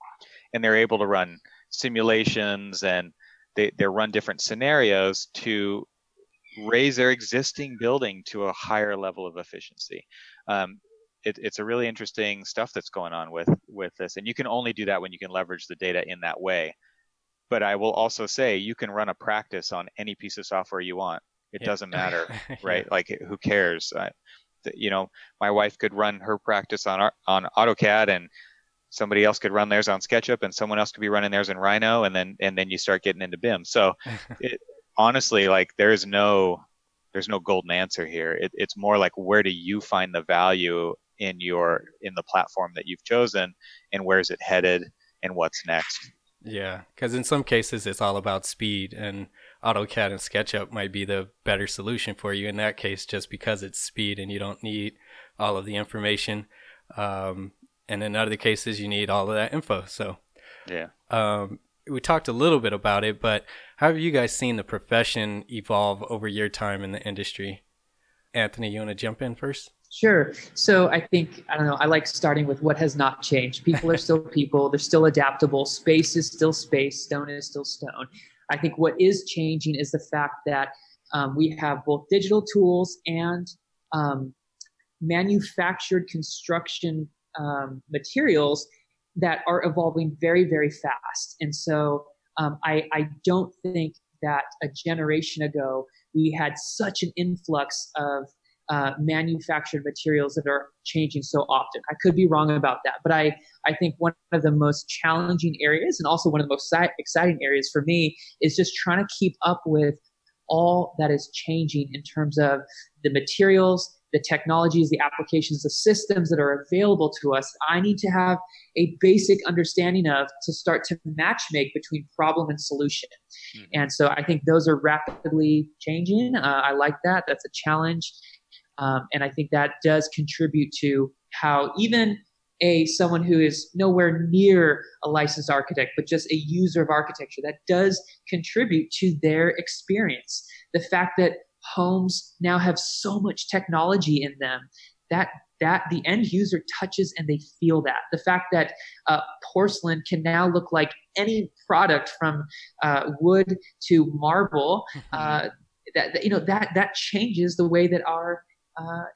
And they're able to run simulations, and they run different scenarios to raise their existing building to a higher level of efficiency. It's a really interesting stuff that's going on with this. And you can only do that when you can leverage the data in that way. But I will also say you can run a practice on any piece of software you want. It doesn't matter, right? Like, who cares? You know, my wife could run her practice on AutoCAD, and somebody else could run theirs on SketchUp, and someone else could be running theirs in Rhino, and then you start getting into BIM. So honestly, like, there's no golden answer here. It's more like, where do you find the value in the platform that you've chosen, and where is it headed, and what's next? Yeah, because in some cases it's all about speed, and AutoCAD and SketchUp might be the better solution for you in that case, just because it's speed and you don't need all of the information. And in other cases, you need all of that info. So yeah, we talked a little bit about it, but how have you guys seen the profession evolve over your time in the industry? Anthony, you want to jump in first? Sure. So I think, I don't know, I like starting with what has not changed. People are still people. They're still adaptable. Space is still space. Stone is still stone. I think what is changing is the fact that we have both digital tools and manufactured construction materials that are evolving very, very fast. And so I don't think that a generation ago we had such an influx of manufactured materials that are changing so often. I could be wrong about that, but I think one of the most challenging areas, and also one of the most exciting areas for me, is just trying to keep up with all that is changing in terms of the materials, the technologies, the applications, the systems that are available to us. I need to have a basic understanding of to start to matchmake between problem and solution. Mm-hmm. And so I think those are rapidly changing. I like that. That's a challenge. And I think that does contribute to how even someone who is nowhere near a licensed architect, but just a user of architecture, that does contribute to their experience. The fact that homes now have so much technology in them that the end user touches and they feel that. The fact that porcelain can now look like any product from wood to marble, that, you know, that changes the way that our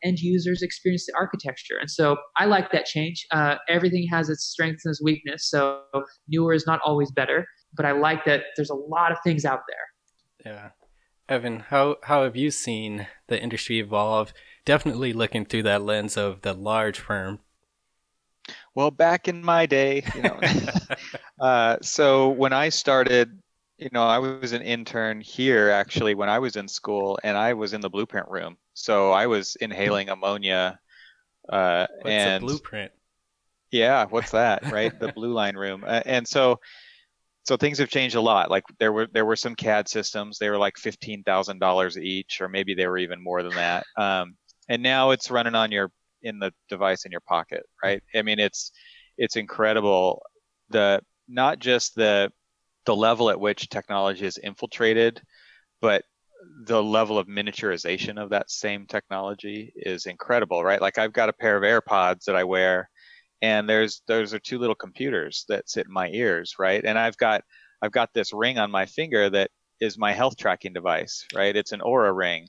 end users experience the architecture. And so I like that change. Everything has its strengths and its weakness. So newer is not always better, but I like that there's a lot of things out there. Yeah. Evan, how have you seen the industry evolve? Definitely looking through that lens of the large firm. Well, back in my day, you know, so when I started, you know, I was an intern here actually when I was in school, and I was in the blueprint room. So I was inhaling ammonia. What's a blueprint? Yeah, what's that, right? The blue line room. And so things have changed a lot. Like there were some CAD systems. They were like $15,000 each, or maybe they were even more than that. And now it's running in the device in your pocket, right? I mean, it's incredible. Not just the level at which technology is infiltrated, but the level of miniaturization of that same technology is incredible, right? Like I've got a pair of AirPods that I wear, and those are two little computers that sit in my ears, right? And I've got this ring on my finger that is my health tracking device, right? It's an Oura ring.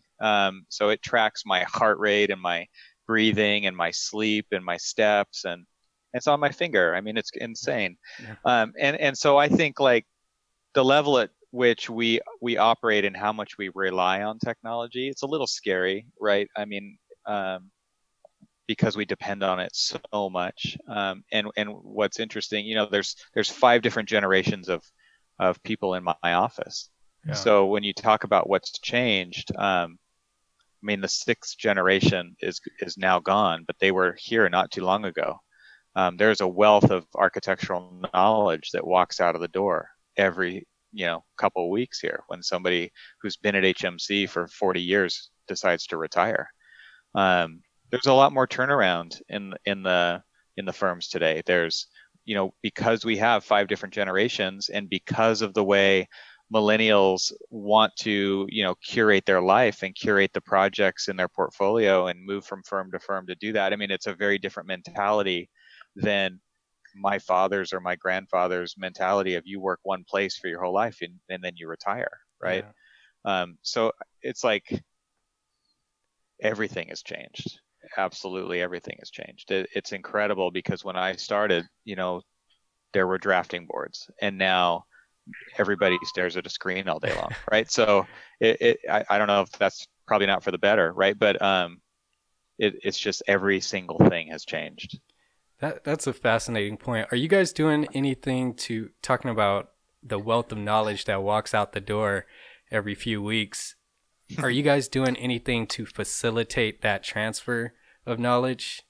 So it tracks my heart rate and my breathing and my sleep and my steps, and it's on my finger. I mean, it's insane. Yeah. And so I think like the level at which we operate and how much we rely on technology, it's a little scary, right? I mean, because we depend on it so much. And what's interesting, you know, there's five different generations of people in my office. Yeah. So when you talk about what's changed, I mean, the sixth generation is now gone, but they were here not too long ago. There's a wealth of architectural knowledge that walks out of the door every, you know, couple of weeks here when somebody who's been at HMC for 40 years decides to retire. There's a lot more turnaround in the firms today. There's, you know, because we have five different generations and because of the way millennials want to, you know, curate their life and curate the projects in their portfolio and move from firm to firm to do that. I mean, it's a very different mentality than my father's or my grandfather's mentality of you work one place for your whole life and then you retire, right? Yeah. So it's like everything has changed. Absolutely everything has changed. It's incredible because when I started, you know, there were drafting boards and now everybody stares at a screen all day long, right? So I don't know if that's probably not for the better, right? But it's just every single thing has changed. That's a fascinating point. Are you guys doing anything to talking about the wealth of knowledge that walks out the door every few weeks? Are you guys doing anything to facilitate that transfer of knowledge?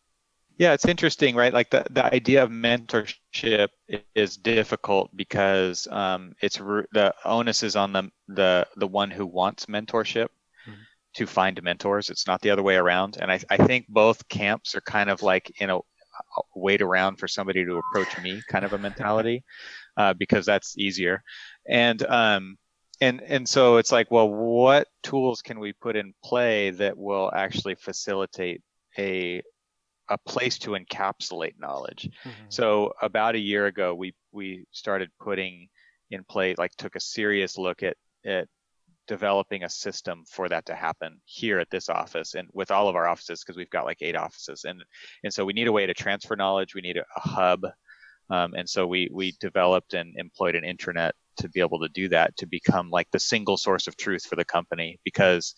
Yeah, it's interesting, right? Like the idea of mentorship is difficult because the onus is on the one who wants mentorship to find mentors. It's not the other way around. And I think both camps are kind of like, you know, wait around for somebody to approach me kind of a mentality, because that's easier. And so it's like, well, what tools can we put in play that will actually facilitate a place to encapsulate knowledge? Mm-hmm. So about a year ago, we started putting in play, like took a serious look at developing a system for that to happen here at this office and with all of our offices, because we've got like 8 offices. And so we need a way to transfer knowledge. We need a hub. And so we developed and employed an intranet to be able to do that, to become like the single source of truth for the company, because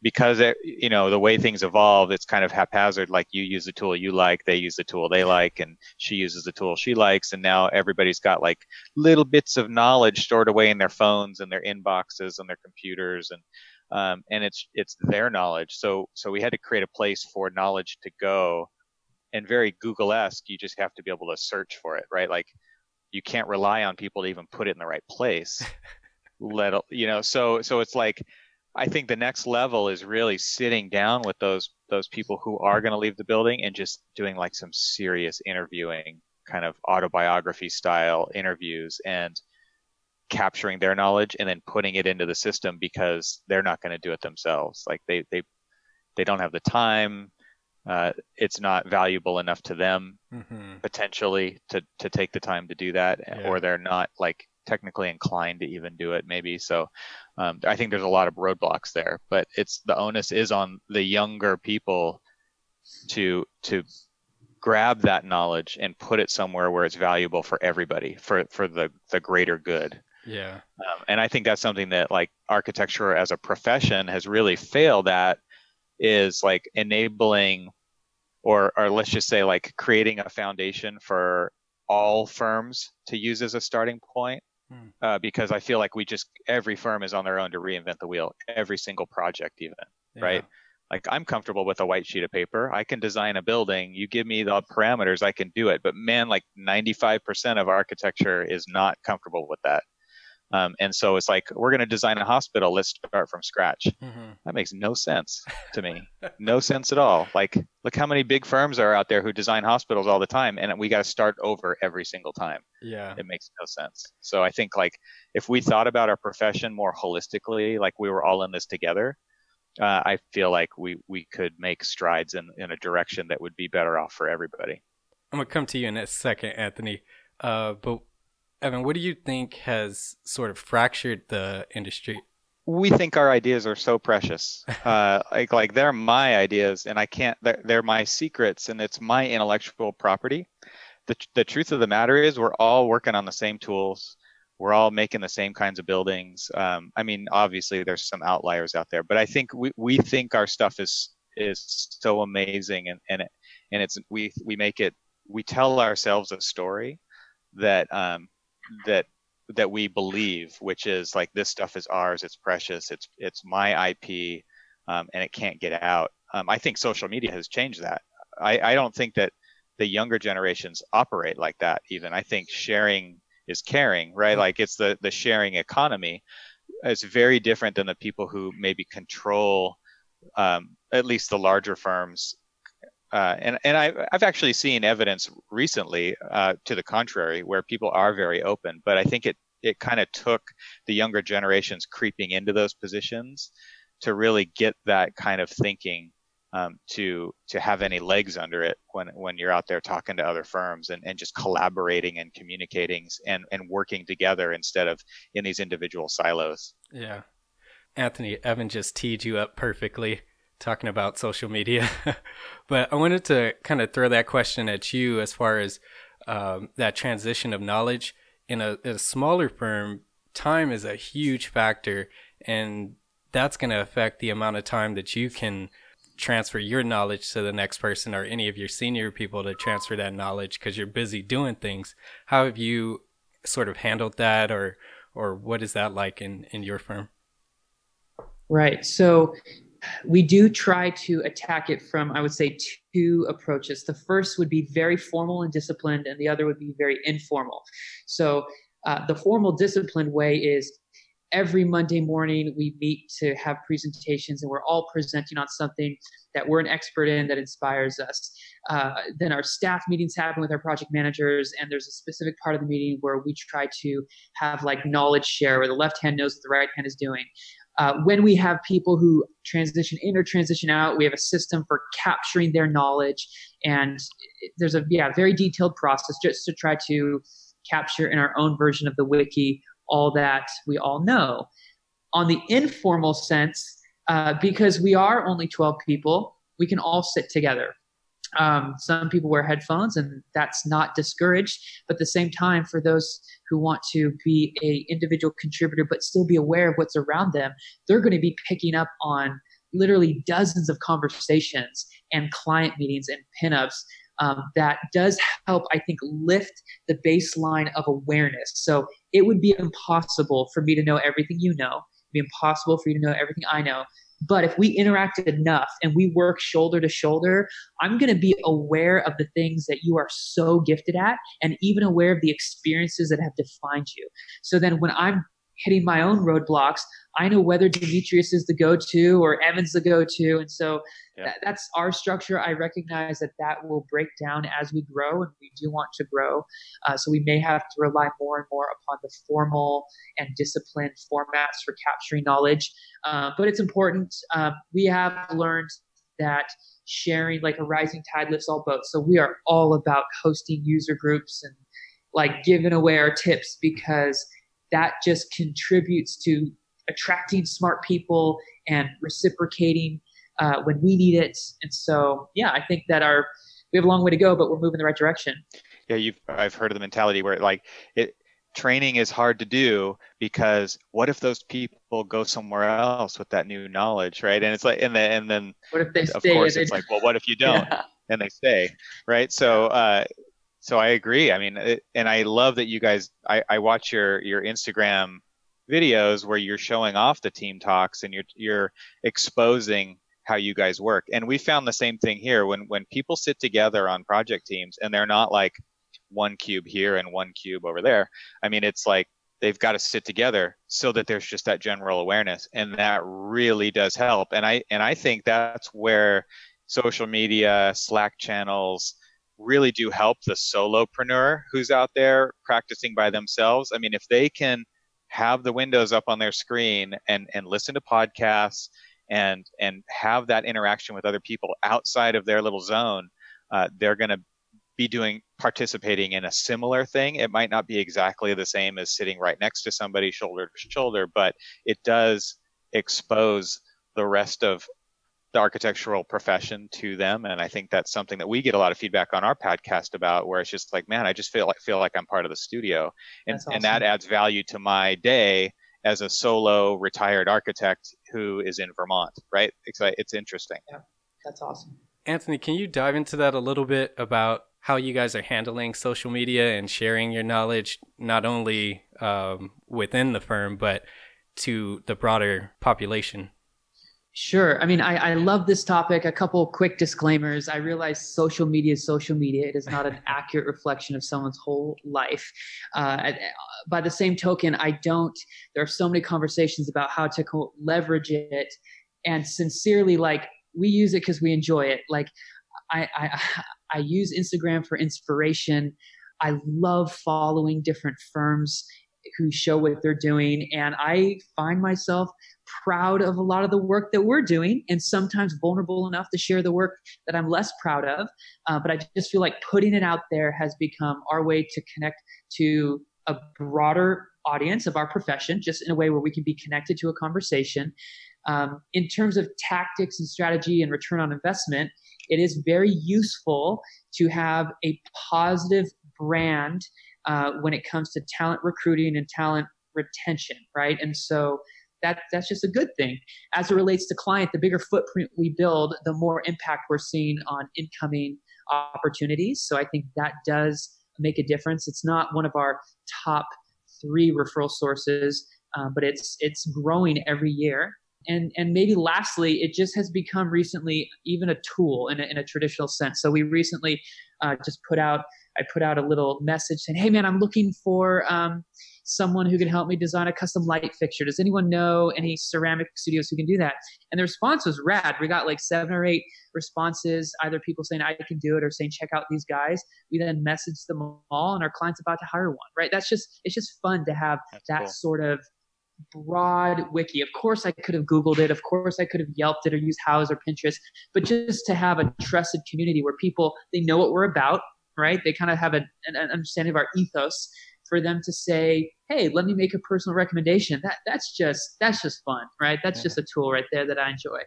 it, you know, the way things evolve, it's kind of haphazard. Like you use the tool you like, they use the tool they like, and she uses the tool she likes. And now everybody's got like little bits of knowledge stored away in their phones and their inboxes and their computers. And it's their knowledge. So we had to create a place for knowledge to go, and very Google-esque. You just have to be able to search for it, right? Like you can't rely on people to even put it in the right place. So it's like, I think the next level is really sitting down with those people who are going to leave the building and just doing like some serious interviewing, kind of autobiography style interviews, and capturing their knowledge and then putting it into the system, because they're not going to do it themselves. Like they don't have the time. It's not valuable enough to them potentially to take the time to do that, or they're not like technically inclined to even do it maybe. So I think there's a lot of roadblocks there, but it's the onus is on the younger people to grab that knowledge and put it somewhere where it's valuable for everybody, for the greater good. Yeah. And I think that's something that like architecture as a profession has really failed at, is like enabling or let's just say like creating a foundation for all firms to use as a starting point. Because I feel like every firm is on their own to reinvent the wheel, every single project even, right? Like I'm comfortable with a white sheet of paper. I can design a building. You give me the parameters, I can do it. But man, like 95% of architecture is not comfortable with that. And so it's like, we're going to design a hospital. Let's start from scratch. Mm-hmm. That makes no sense to me. No sense at all. Like, look how many big firms are out there who design hospitals all the time. And we got to start over every single time. Yeah. It makes no sense. So I think like if we thought about our profession more holistically, like we were all in this together, I feel like we could make strides in a direction that would be better off for everybody. I'm going to come to you in a second, Anthony. But Evan, what do you think has sort of fractured the industry? We think our ideas are so precious. Like they're my ideas, and I can't. They're my secrets, and it's my intellectual property. The truth of the matter is, we're all working on the same tools. We're all making the same kinds of buildings. I mean, obviously, there's some outliers out there, but I think we think our stuff is so amazing, and and it's we tell ourselves a story that that we believe, which is like, this stuff is ours, it's precious, it's my IP, and it can't get out. I think social media has changed that. I don't think that the younger generations operate like that even. I think sharing is caring, right? Like, it's the sharing economy. It's very different than the people who maybe control at least the larger firms. And I've actually seen evidence recently to the contrary, where people are very open. But I think it kind of took the younger generations creeping into those positions to really get that kind of thinking to have any legs under it when you're out there talking to other firms and just collaborating and communicating and working together instead of in these individual silos. Yeah. Anthony, Evan just teed you up perfectly, talking about social media. But I wanted to kind of throw that question at you as far as that transition of knowledge. In a smaller firm, time is a huge factor, and that's going to affect the amount of time that you can transfer your knowledge to the next person, or any of your senior people to transfer that knowledge, because you're busy doing things. How have you sort of handled that, or what is that like in your firm? Right. So we do try to attack it from, I would say, two approaches. The first would be very formal and disciplined, and the other would be very informal. So the formal, disciplined way is every Monday morning we meet to have presentations, and we're all presenting on something that we're an expert in that inspires us. Then our staff meetings happen with our project managers, and there's a specific part of the meeting where we try to have like knowledge share, where the left hand knows what the right hand is doing. When we have people who transition in or transition out, we have a system for capturing their knowledge. And there's a very detailed process just to try to capture in our own version of the wiki all that we all know. On the informal sense, because we are only 12 people, we can all sit together. Some people wear headphones, and that's not discouraged, but at the same time, for those who want to be a individual contributor but still be aware of what's around them, they're going to be picking up on literally dozens of conversations and client meetings and pinups. That does help, I think, lift the baseline of awareness. So it would be impossible for me to know everything you know. It'd be impossible for you to know everything I know. But if we interact enough and we work shoulder to shoulder, I'm going to be aware of the things that you are so gifted at, and even aware of the experiences that have defined you. So then when I'm hitting my own roadblocks, I know whether Demetrius is the go-to or Evan's the go-to. And so that's our structure. I recognize that will break down as we grow, and we do want to grow. So we may have to rely more and more upon the formal and disciplined formats for capturing knowledge. But it's important. We have learned that sharing, like a rising tide lifts all boats. So we are all about hosting user groups and like giving away our tips, because that just contributes to attracting smart people and reciprocating when we need it. And so, I think that we have a long way to go, but we're moving in the right direction. Yeah, I've heard of the mentality where training is hard to do, because what if those people go somewhere else with that new knowledge, right? And it's like, and then what if they stay? Of course, it's like, well, what if you don't? Yeah. And they stay, right? So, so I agree. I mean, and I love that you guys, I watch your Instagram videos where you're showing off the team talks, and you're exposing how you guys work. And we found the same thing here. When people sit together on project teams, and they're not like one cube here and one cube over there, I mean, it's like they've got to sit together so that there's just that general awareness. And that really does help. And I think that's where social media, Slack channels, really do help the solopreneur who's out there practicing by themselves. I mean, if they can have the windows up on their screen and listen to podcasts and have that interaction with other people outside of their little zone, they're going to be participating in a similar thing. It might not be exactly the same as sitting right next to somebody shoulder to shoulder, but it does expose the rest of the architectural profession to them. And I think that's something that we get a lot of feedback on our podcast about, where it's just like, man, I just feel like I'm part of the studio. And awesome. And that adds value to my day as a solo retired architect who is in Vermont, right? It's interesting. Yeah, that's awesome. Anthony, can you dive into that a little bit about how you guys are handling social media and sharing your knowledge, not only within the firm, but to the broader population? Sure. I mean, I love this topic. A couple quick disclaimers. I realize social media is social media. It is not an accurate reflection of someone's whole life. By the same token, there are so many conversations about how to leverage it, and sincerely, we use it because we enjoy it. I use Instagram for inspiration. I love following different firms who show what they're doing, and I find myself proud of a lot of the work that we're doing, and sometimes vulnerable enough to share the work that I'm less proud of. But I just feel like putting it out there has become our way to connect to a broader audience of our profession, just in a way where we can be connected to a conversation. In terms of tactics and strategy and return on investment, it is very useful to have a positive brand when it comes to talent recruiting and talent retention, right? And so that's just a good thing. As it relates to client, the bigger footprint we build, the more impact we're seeing on incoming opportunities. So I think that does make a difference. It's not one of our top 3 referral sources, but it's growing every year. And maybe lastly, it just has become recently even a tool in a traditional sense. So we recently put out a little message saying, "Hey man, I'm looking for someone who can help me design a custom light fixture. Does anyone know any ceramic studios who can do that?" And the response was rad. We got 7 or 8 responses, either people saying I can do it or saying check out these guys. We then messaged them all, and our client's about to hire one, right? It's just fun to have that sort of broad wiki. Of course I could have Googled it. Of course I could have Yelped it or used Houzz or Pinterest, but just to have a trusted community where people, they know what we're about, right? They kind of have an understanding of our ethos, for them to say, "Hey, let me make a personal recommendation." That's just fun, right? That's just a tool right there that I enjoy.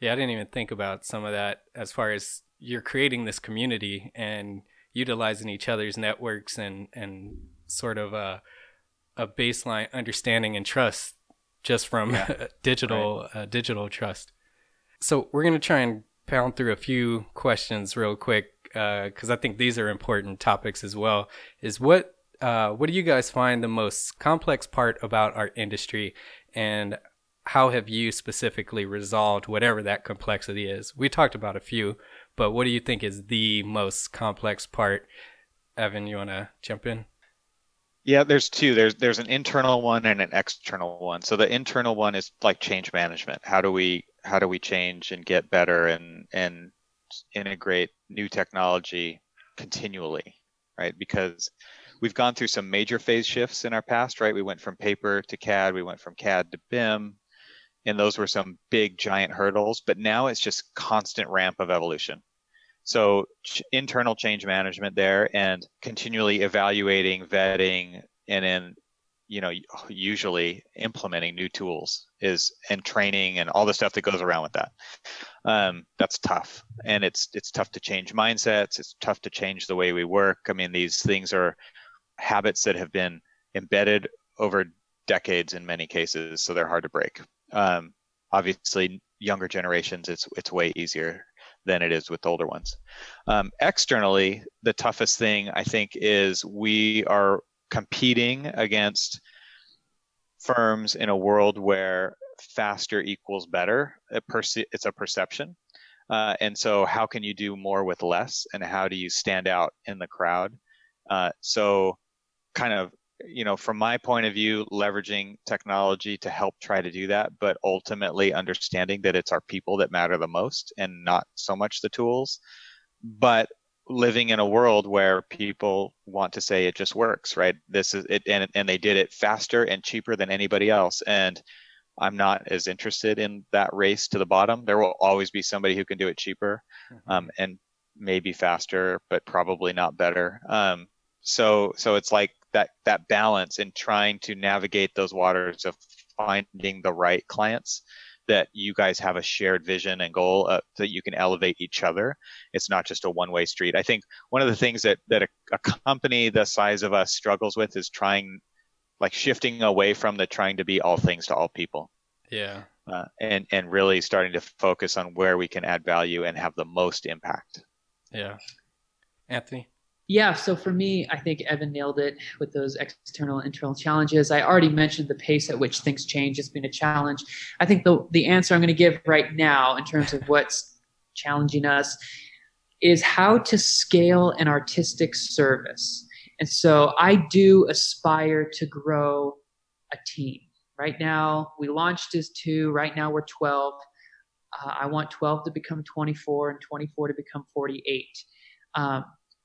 Yeah. I didn't even think about some of that as far as you're creating this community and utilizing each other's networks and sort of, a baseline understanding and trust just from digital trust. So we're going to try and pound through a few questions real quick, because I think these are important topics as well. Is what do you guys find the most complex part about our industry, and how have you specifically resolved whatever that complexity is? We talked about a few, but what do you think is the most complex part? Evan, you want to jump in? Yeah, there's two. There's an internal one and an external one. So the internal one is change management. How do we change and get better and integrate new technology continually, right? Because we've gone through some major phase shifts in our past, right? We went from paper to CAD, we went from CAD to BIM, and those were some big giant hurdles, but now it's just constant ramp of evolution. So internal change management there, and continually evaluating, vetting, and then, usually implementing new tools and training and all the stuff that goes around with that. That's tough. And it's tough to change mindsets. It's tough to change the way we work. I mean, these things are habits that have been embedded over decades in many cases, so they're hard to break. Obviously, younger generations, it's way easier than it is with older ones. Externally, the toughest thing I think is we are competing against firms in a world where faster equals better. It's a perception. And so how can you do more with less, and how do you stand out in the crowd? So kind of, from my point of view, leveraging technology to help try to do that, but ultimately understanding that it's our people that matter the most and not so much the tools. But living in a world where people want to say it just works, right? This is it, and they did it faster and cheaper than anybody else. And I'm not as interested in that race to the bottom. There will always be somebody who can do it cheaper, and maybe faster, but probably not better. So it's that balance in trying to navigate those waters of finding the right clients, that you guys have a shared vision and goal, that you can elevate each other. It's not just a one-way street. I think one of the things that a company the size of us struggles with is trying, shifting away from the trying to be all things to all people. Yeah. and really starting to focus on where we can add value and have the most impact. Yeah. Anthony? Yeah, so for me, I think Evan nailed it with those external and internal challenges. I already mentioned the pace at which things change has been a challenge. I think the answer I'm going to give right now in terms of what's challenging us is how to scale an artistic service. And so I do aspire to grow a team. Right now, we launched as 2. Right now, we're 12. I want 12 to become 24 and 24 to become 48.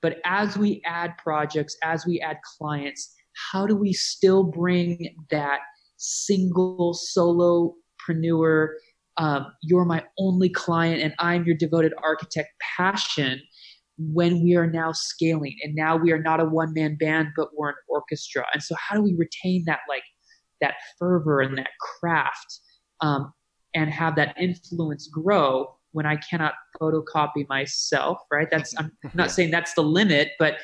But as we add projects, as we add clients, how do we still bring that single solopreneur, you're my only client and I'm your devoted architect passion when we are now scaling? And now we are not a one-man band, but we're an orchestra. And so how do we retain that, like, that fervor and that craft, and have that influence grow when I cannot photocopy myself, right? That's, I'm not saying that's the limit, but,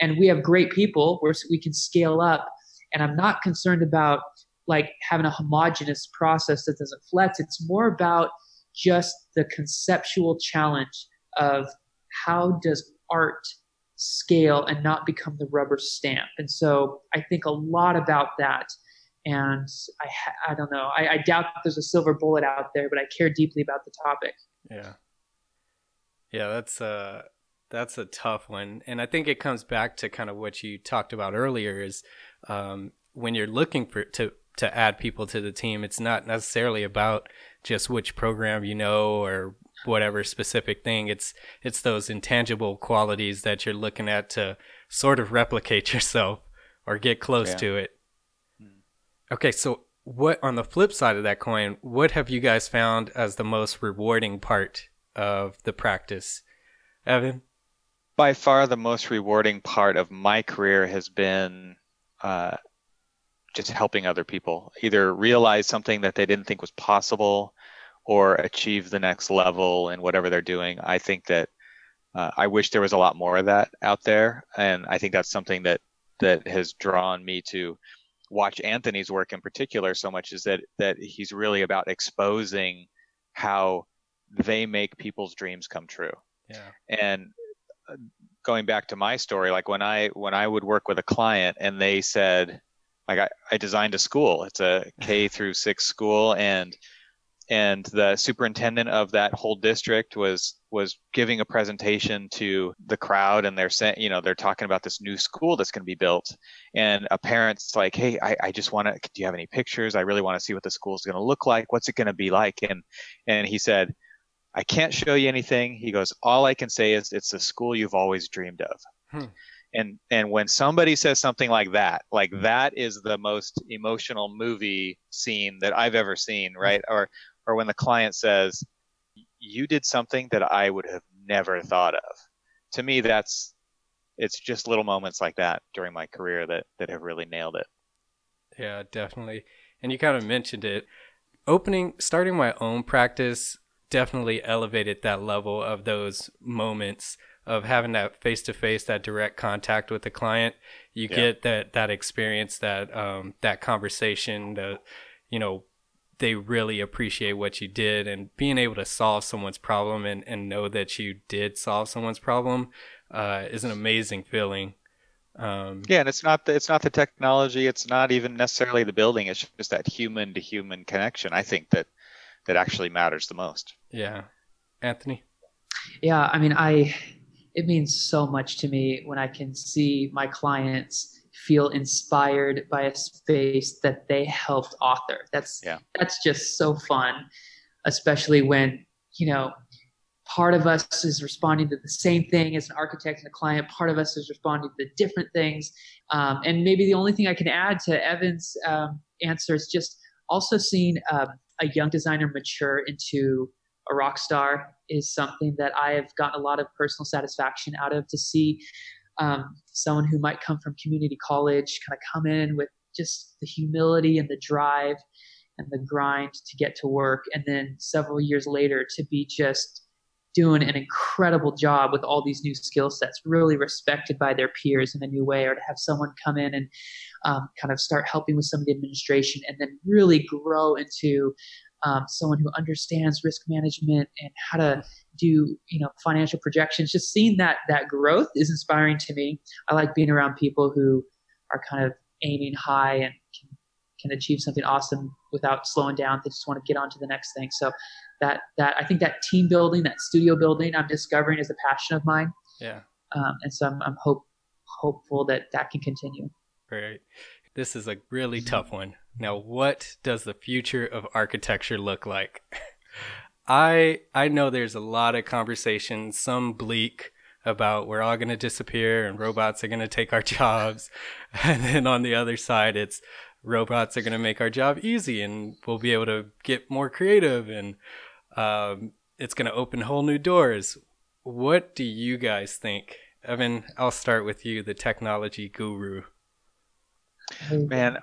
and we have great people where we can scale up, and I'm not concerned about like having a homogenous process that doesn't flex. It's more about just the conceptual challenge of how does art scale and not become the rubber stamp. And so I think a lot about that. And I don't know, I doubt there's a silver bullet out there, but I care deeply about the topic. Yeah. Yeah, that's a tough one. And I think it comes back to kind of what you talked about earlier is when you're looking to add people to the team, it's not necessarily about just which program you know or whatever specific thing. It's those intangible qualities that you're looking at to sort of replicate yourself or get close to it. Okay, so what, on the flip side of that coin, what have you guys found as the most rewarding part of the practice? Evan? By far the most rewarding part of my career has been just helping other people either realize something that they didn't think was possible or achieve the next level in whatever they're doing. I think that I wish there was a lot more of that out there. And I think that's something that has drawn me to watch Anthony's work in particular so much, is that he's really about exposing how they make people's dreams come true. Yeah. And going back to my story, like when I would work with a client and they said, like, I designed a school, it's a K-6 school, and the superintendent of that whole district was giving a presentation to the crowd, and they're saying, you know, they're talking about this new school that's going to be built, and a parent's like, hey, I just want to, do you have any pictures? I really want to see what the school's going to look like. What's it going to be like? And he said, I can't show you anything. He goes, all I can say is it's the school you've always dreamed of. And when somebody says something like that is the most emotional movie scene that I've ever seen, right? Or when the client says, you did something that I would have never thought of. To me, it's just little moments like that during my career that have really nailed it. Yeah, definitely. And you kind of mentioned it. Starting my own practice definitely elevated that level of those moments of having that face-to-face, that direct contact with the client. You get that experience, that conversation, that, you know, they really appreciate what you did, and being able to solve someone's problem and know that you did solve someone's problem is an amazing feeling. And it's not the technology. It's not even necessarily the building. It's just that human to human connection, I think, that actually matters the most. Yeah. Anthony? Yeah. I mean, it means so much to me when I can see my clients feel inspired by a space that they helped author. That's just so fun, especially when, you know, part of us is responding to the same thing as an architect and a client. Part of us is responding to different things. And maybe the only thing I can add to Evan's answer is just also seeing a young designer mature into a rock star is something that I have gotten a lot of personal satisfaction out of, to see someone who might come from community college kind of come in with just the humility and the drive and the grind to get to work. And then several years later to be just doing an incredible job with all these new skill sets, really respected by their peers in a new way, or to have someone come in and kind of start helping with some of the administration and then really grow into someone who understands risk management and how to do, you know, financial projections. Just seeing that growth is inspiring to me. I like being around people who are kind of aiming high and can achieve something awesome without slowing down. They just want to get on to the next thing. So that I think that team building, that studio building, I'm discovering is a passion of mine. Yeah. And so I'm hopeful that can continue. Great. This is a really tough one. Now, what does the future of architecture look like? I know there's a lot of conversations, some bleak, about we're all going to disappear and robots are going to take our jobs. And then on the other side, it's robots are going to make our job easy and we'll be able to get more creative and it's going to open whole new doors. What do you guys think? Evan, I'll start with you, the technology guru. Man,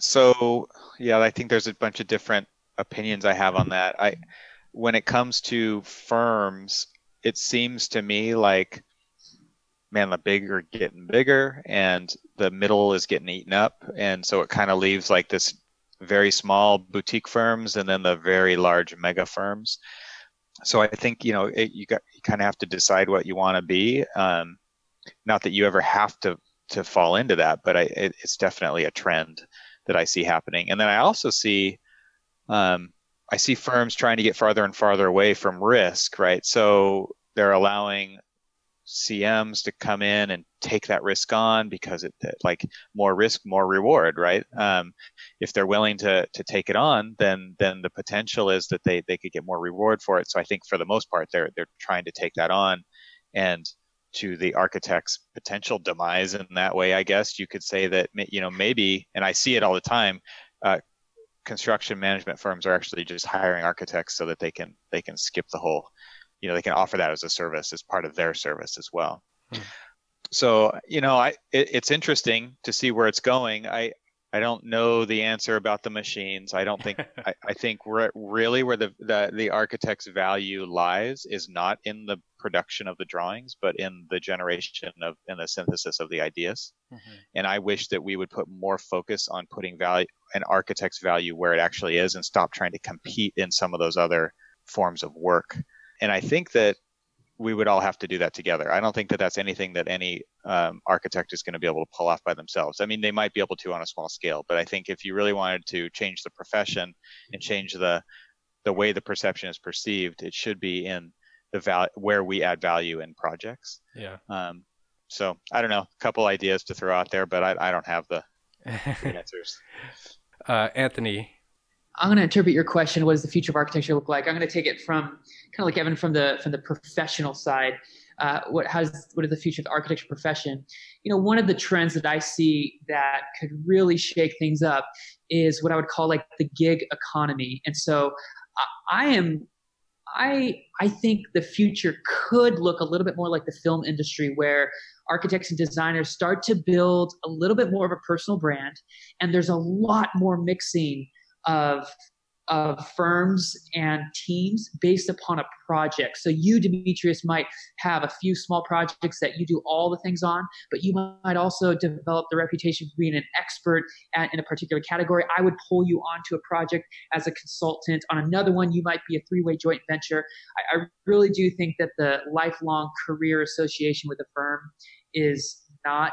so yeah, I think there's a bunch of different opinions I have on that. When it comes to firms, it seems to me like, man, the big are getting bigger and the middle is getting eaten up. And so it kind of leaves like this very small boutique firms and then the very large mega firms. So I think, you know, you kind of have to decide what you want to be. Not that you ever have to fall into that, but it's definitely a trend that I see happening. And then I also see, I see firms trying to get farther and farther away from risk, right? So they're allowing CMs to come in and take that risk on because it, like, more risk, more reward, right? If they're willing to take it on, then the potential is that they could get more reward for it. So I think for the most part, they're trying to take that on, and to the architect's potential demise in that way, I guess you could say that, you know, maybe, and I see it all the time, construction management firms are actually just hiring architects so that they can skip the whole, you know, they can offer that as a service, as part of their service as well. Hmm. So, you know, it's interesting to see where it's going. I don't know the answer about the machines. I don't think, I think really where the architect's value lies is not in the production of the drawings, but in the generation of, in the synthesis of the ideas. Mm-hmm. And I wish that we would put more focus on putting value, an architect's value, where it actually is, and stop trying to compete in some of those other forms of work. And I think that we would all have to do that together. I don't think that that's anything that any architect is going to be able to pull off by themselves. I mean, they might be able to on a small scale, but I think if you really wanted to change the profession and change the way the perception is perceived, it should be in the where we add value in projects. Yeah. So I don't know, a couple ideas to throw out there, but I don't have the answers. Anthony, I'm going to interpret your question, what does the future of architecture look like? I'm going to take it from kind of like Evan, from the professional side. What is the future of the architecture profession? You know, one of the trends that I see that could really shake things up is what I would call like the gig economy. And so I think the future could look a little bit more like the film industry, where architects and designers start to build a little bit more of a personal brand, and there's a lot more mixing of firms and teams based upon a project. So you, Demetrius, might have a few small projects that you do all the things on, but you might also develop the reputation for being an expert in a particular category. I would pull you onto a project as a consultant. On another one, you might be a three-way joint venture. I really do think that the lifelong career association with a firm is not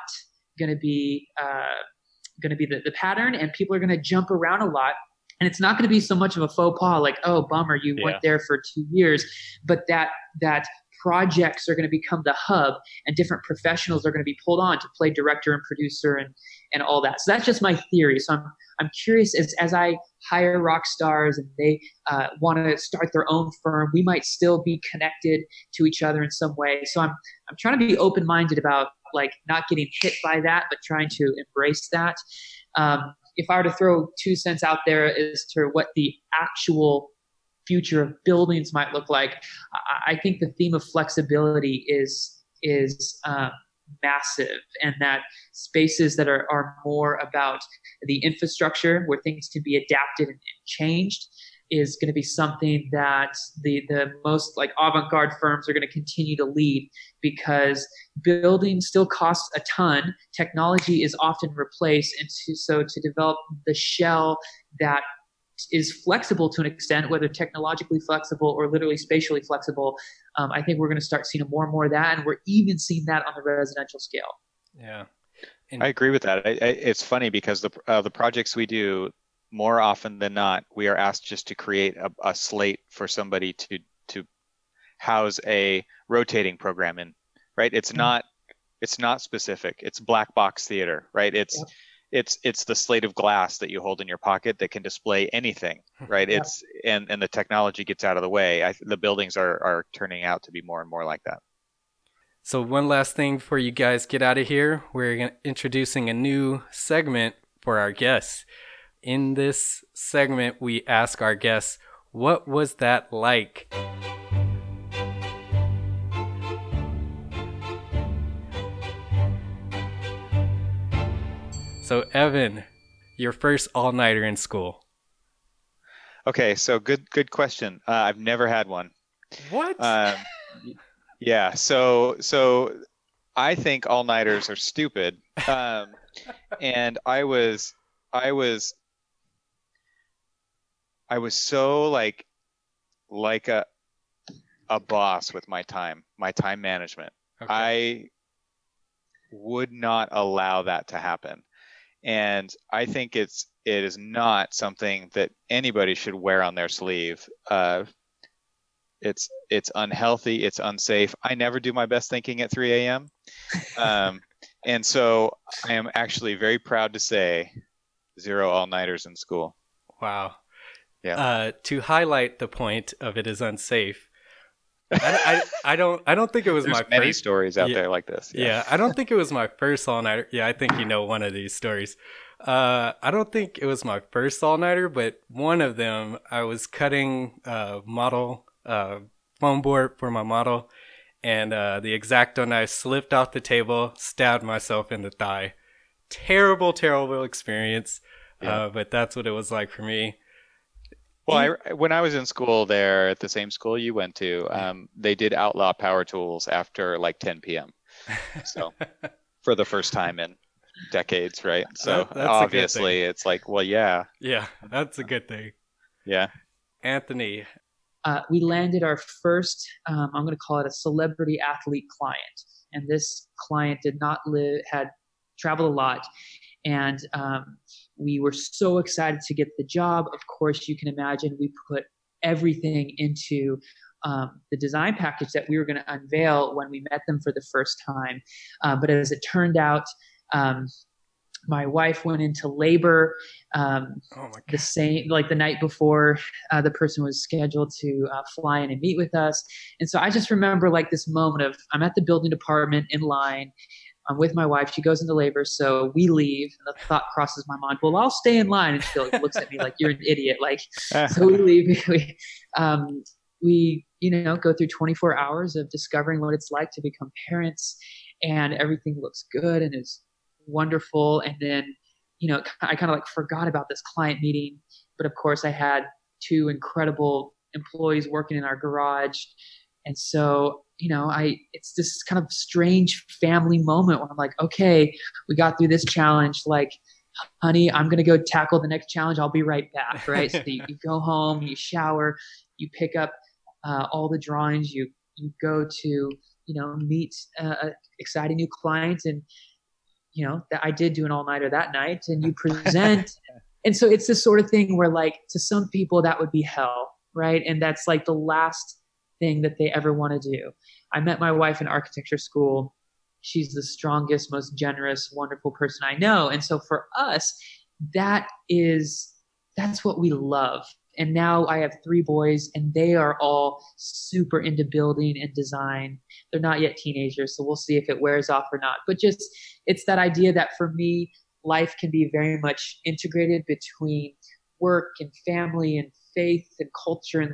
going to be the pattern, and people are going to jump around a lot. And it's not going to be so much of a faux pas, like, oh, bummer, you weren't there for 2 years, but that projects are going to become the hub, and different professionals are going to be pulled on to play director and producer and all that. So that's just my theory. So I'm curious, as I hire rock stars and they want to start their own firm, we might still be connected to each other in some way. So I'm trying to be open-minded about, like, not getting hit by that, but trying to embrace that. If I were to throw 2 cents out there as to what the actual future of buildings might look like, I think the theme of flexibility is massive, and that spaces that are more about the infrastructure, where things can be adapted and changed, is going to be something that the most, like, avant-garde firms are going to continue to lead, because building still costs a ton. Technology is often replaced. And so to develop the shell that is flexible to an extent, whether technologically flexible or literally spatially flexible, I think we're going to start seeing more and more of that. And we're even seeing that on the residential scale. Yeah. And I agree with that. It's funny because the projects we do, more often than not, we are asked just to create a slate for somebody to house a rotating program in, right? It's not specific. It's black box theater, right? It's the slate of glass that you hold in your pocket that can display anything, right? Yeah. And the technology gets out of the way. The buildings are turning out to be more and more like that. So one last thing before you guys get out of here, we're introducing a new segment for our guests. In this segment, we ask our guests, what was that like? So Evan, your first all-nighter in school. Okay, so good question. I've never had one. What? Yeah, so I think all-nighters are stupid. And I was so like a boss with my time management. Okay. I would not allow that to happen. And I think it is not something that anybody should wear on their sleeve. It's unhealthy. It's unsafe. I never do my best thinking at 3 a.m. And so I am actually very proud to say 0 all-nighters in school. Wow. Yeah. To highlight the point of it is unsafe. I don't think it was my first. There's many stories out there like this. Yeah. I don't think it was my first all-nighter. Yeah, I think you know one of these stories. I don't think it was my first all-nighter, but one of them, I was cutting a model foam board for my model, and the X-Acto knife slipped off the table, stabbed myself in the thigh. Terrible experience, yeah. But that's what it was like for me. Well, when I was in school there at the same school you went to, they did outlaw power tools after like 10 p.m. So for the first time in decades, right? So obviously it's like, well, yeah. Yeah, that's a good thing. Yeah. Anthony. We landed our first, I'm going to call it a celebrity athlete client. And this client had traveled a lot. And we were so excited to get the job. Of course, you can imagine we put everything into the design package that we were going to unveil when we met them for the first time. But as it turned out, my wife went into labor the same, like the night before the person was scheduled to fly in and meet with us. And so I just remember like this moment of I'm at the building department in line. I'm with my wife. She goes into labor. So we leave. And the thought crosses my mind, well, I'll stay in line. And she looks at me like, you're an idiot. Like, so we leave. We go through 24 hours of discovering what it's like to become parents, and everything looks good and is wonderful. And then, I kind of forgot about this client meeting. But of course I had two incredible employees working in our garage. And so, it's this kind of strange family moment where I'm like, okay, we got through this challenge. Like, honey, I'm going to go tackle the next challenge. I'll be right back. Right. So you go home, you shower, you pick up all the drawings, you go to, meet an exciting new client. And, I did do an all-nighter that night, and you present. And so it's this sort of thing where to some people that would be hell. Right. And that's the last thing that they ever want to do. I met my wife in architecture school. She's the strongest, most generous, wonderful person I know. And so for us, that's what we love. And now I have 3 boys, and they are all super into building and design. They're not yet teenagers, so we'll see if it wears off or not. But just, it's that idea that for me, life can be very much integrated between work and family and faith and culture. And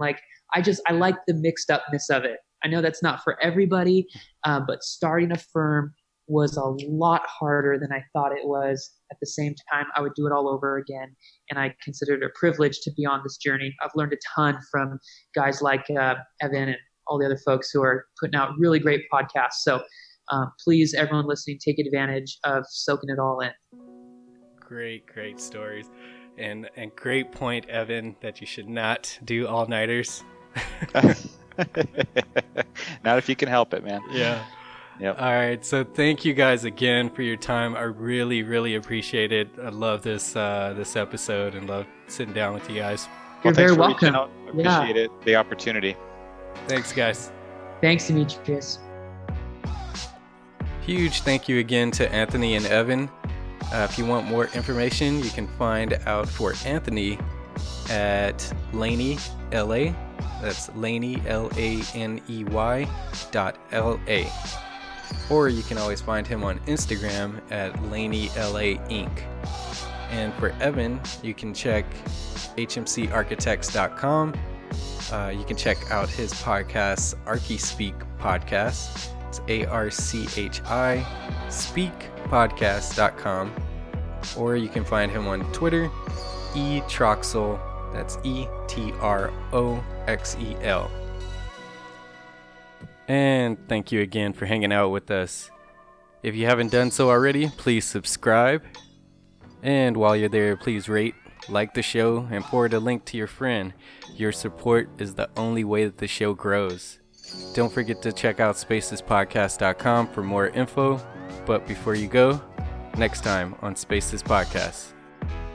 I like the mixed upness of it. I know that's not for everybody, but starting a firm was a lot harder than I thought it was. At the same time, I would do it all over again. And I consider it a privilege to be on this journey. I've learned a ton from guys like Evan and all the other folks who are putting out really great podcasts. So please, everyone listening, take advantage of soaking it all in. Great stories. And great point, Evan, that you should not do all-nighters. Not if you can help it, man. Yeah. Yep. All right. So thank you guys again for your time. I really, really appreciate it. I love this this episode and love sitting down with you guys. You're very welcome. Appreciate it, the opportunity. Thanks, guys. Thanks, Demetrius. Huge thank you again to Anthony and Evan. If you want more information, you can find out for Anthony at Laney L.A. That's Laney LANEY.LA. Or you can always find him on Instagram at Laney LA Inc. And for Evan, you can check hmcarchitects.com. You can check out his podcast, Archispeak Podcast. It's ARCHI speakpodcast.com. Or you can find him on Twitter, eTroxel. That's ETROXEL. And thank you again for hanging out with us. If you haven't done so already, please subscribe. And while you're there, please rate, like the show, and forward a link to your friend. Your support is the only way that the show grows. Don't forget to check out spacespodcast.com for more info. But before you go, next time on Spaces Podcast.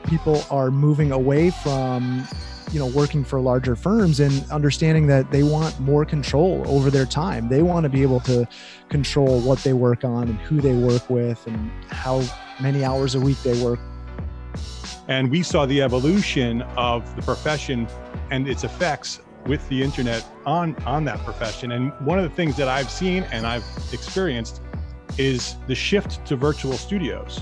People are moving away from, you know, working for larger firms and understanding that they want more control over their time. They want to be able to control what they work on and who they work with and how many hours a week they work. And we saw the evolution of the profession and its effects with the internet on that profession. And one of the things that I've seen and I've experienced is the shift to virtual studios.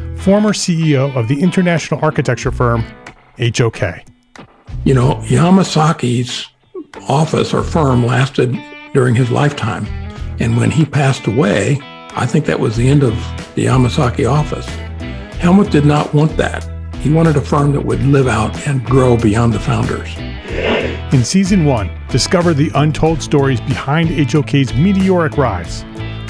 Former CEO of the international architecture firm, HOK. You know, Yamasaki's office or firm lasted during his lifetime. And when he passed away, I think that was the end of the Yamasaki office. Helmut did not want that. He wanted a firm that would live out and grow beyond the founders. In season one, discover the untold stories behind HOK's meteoric rise.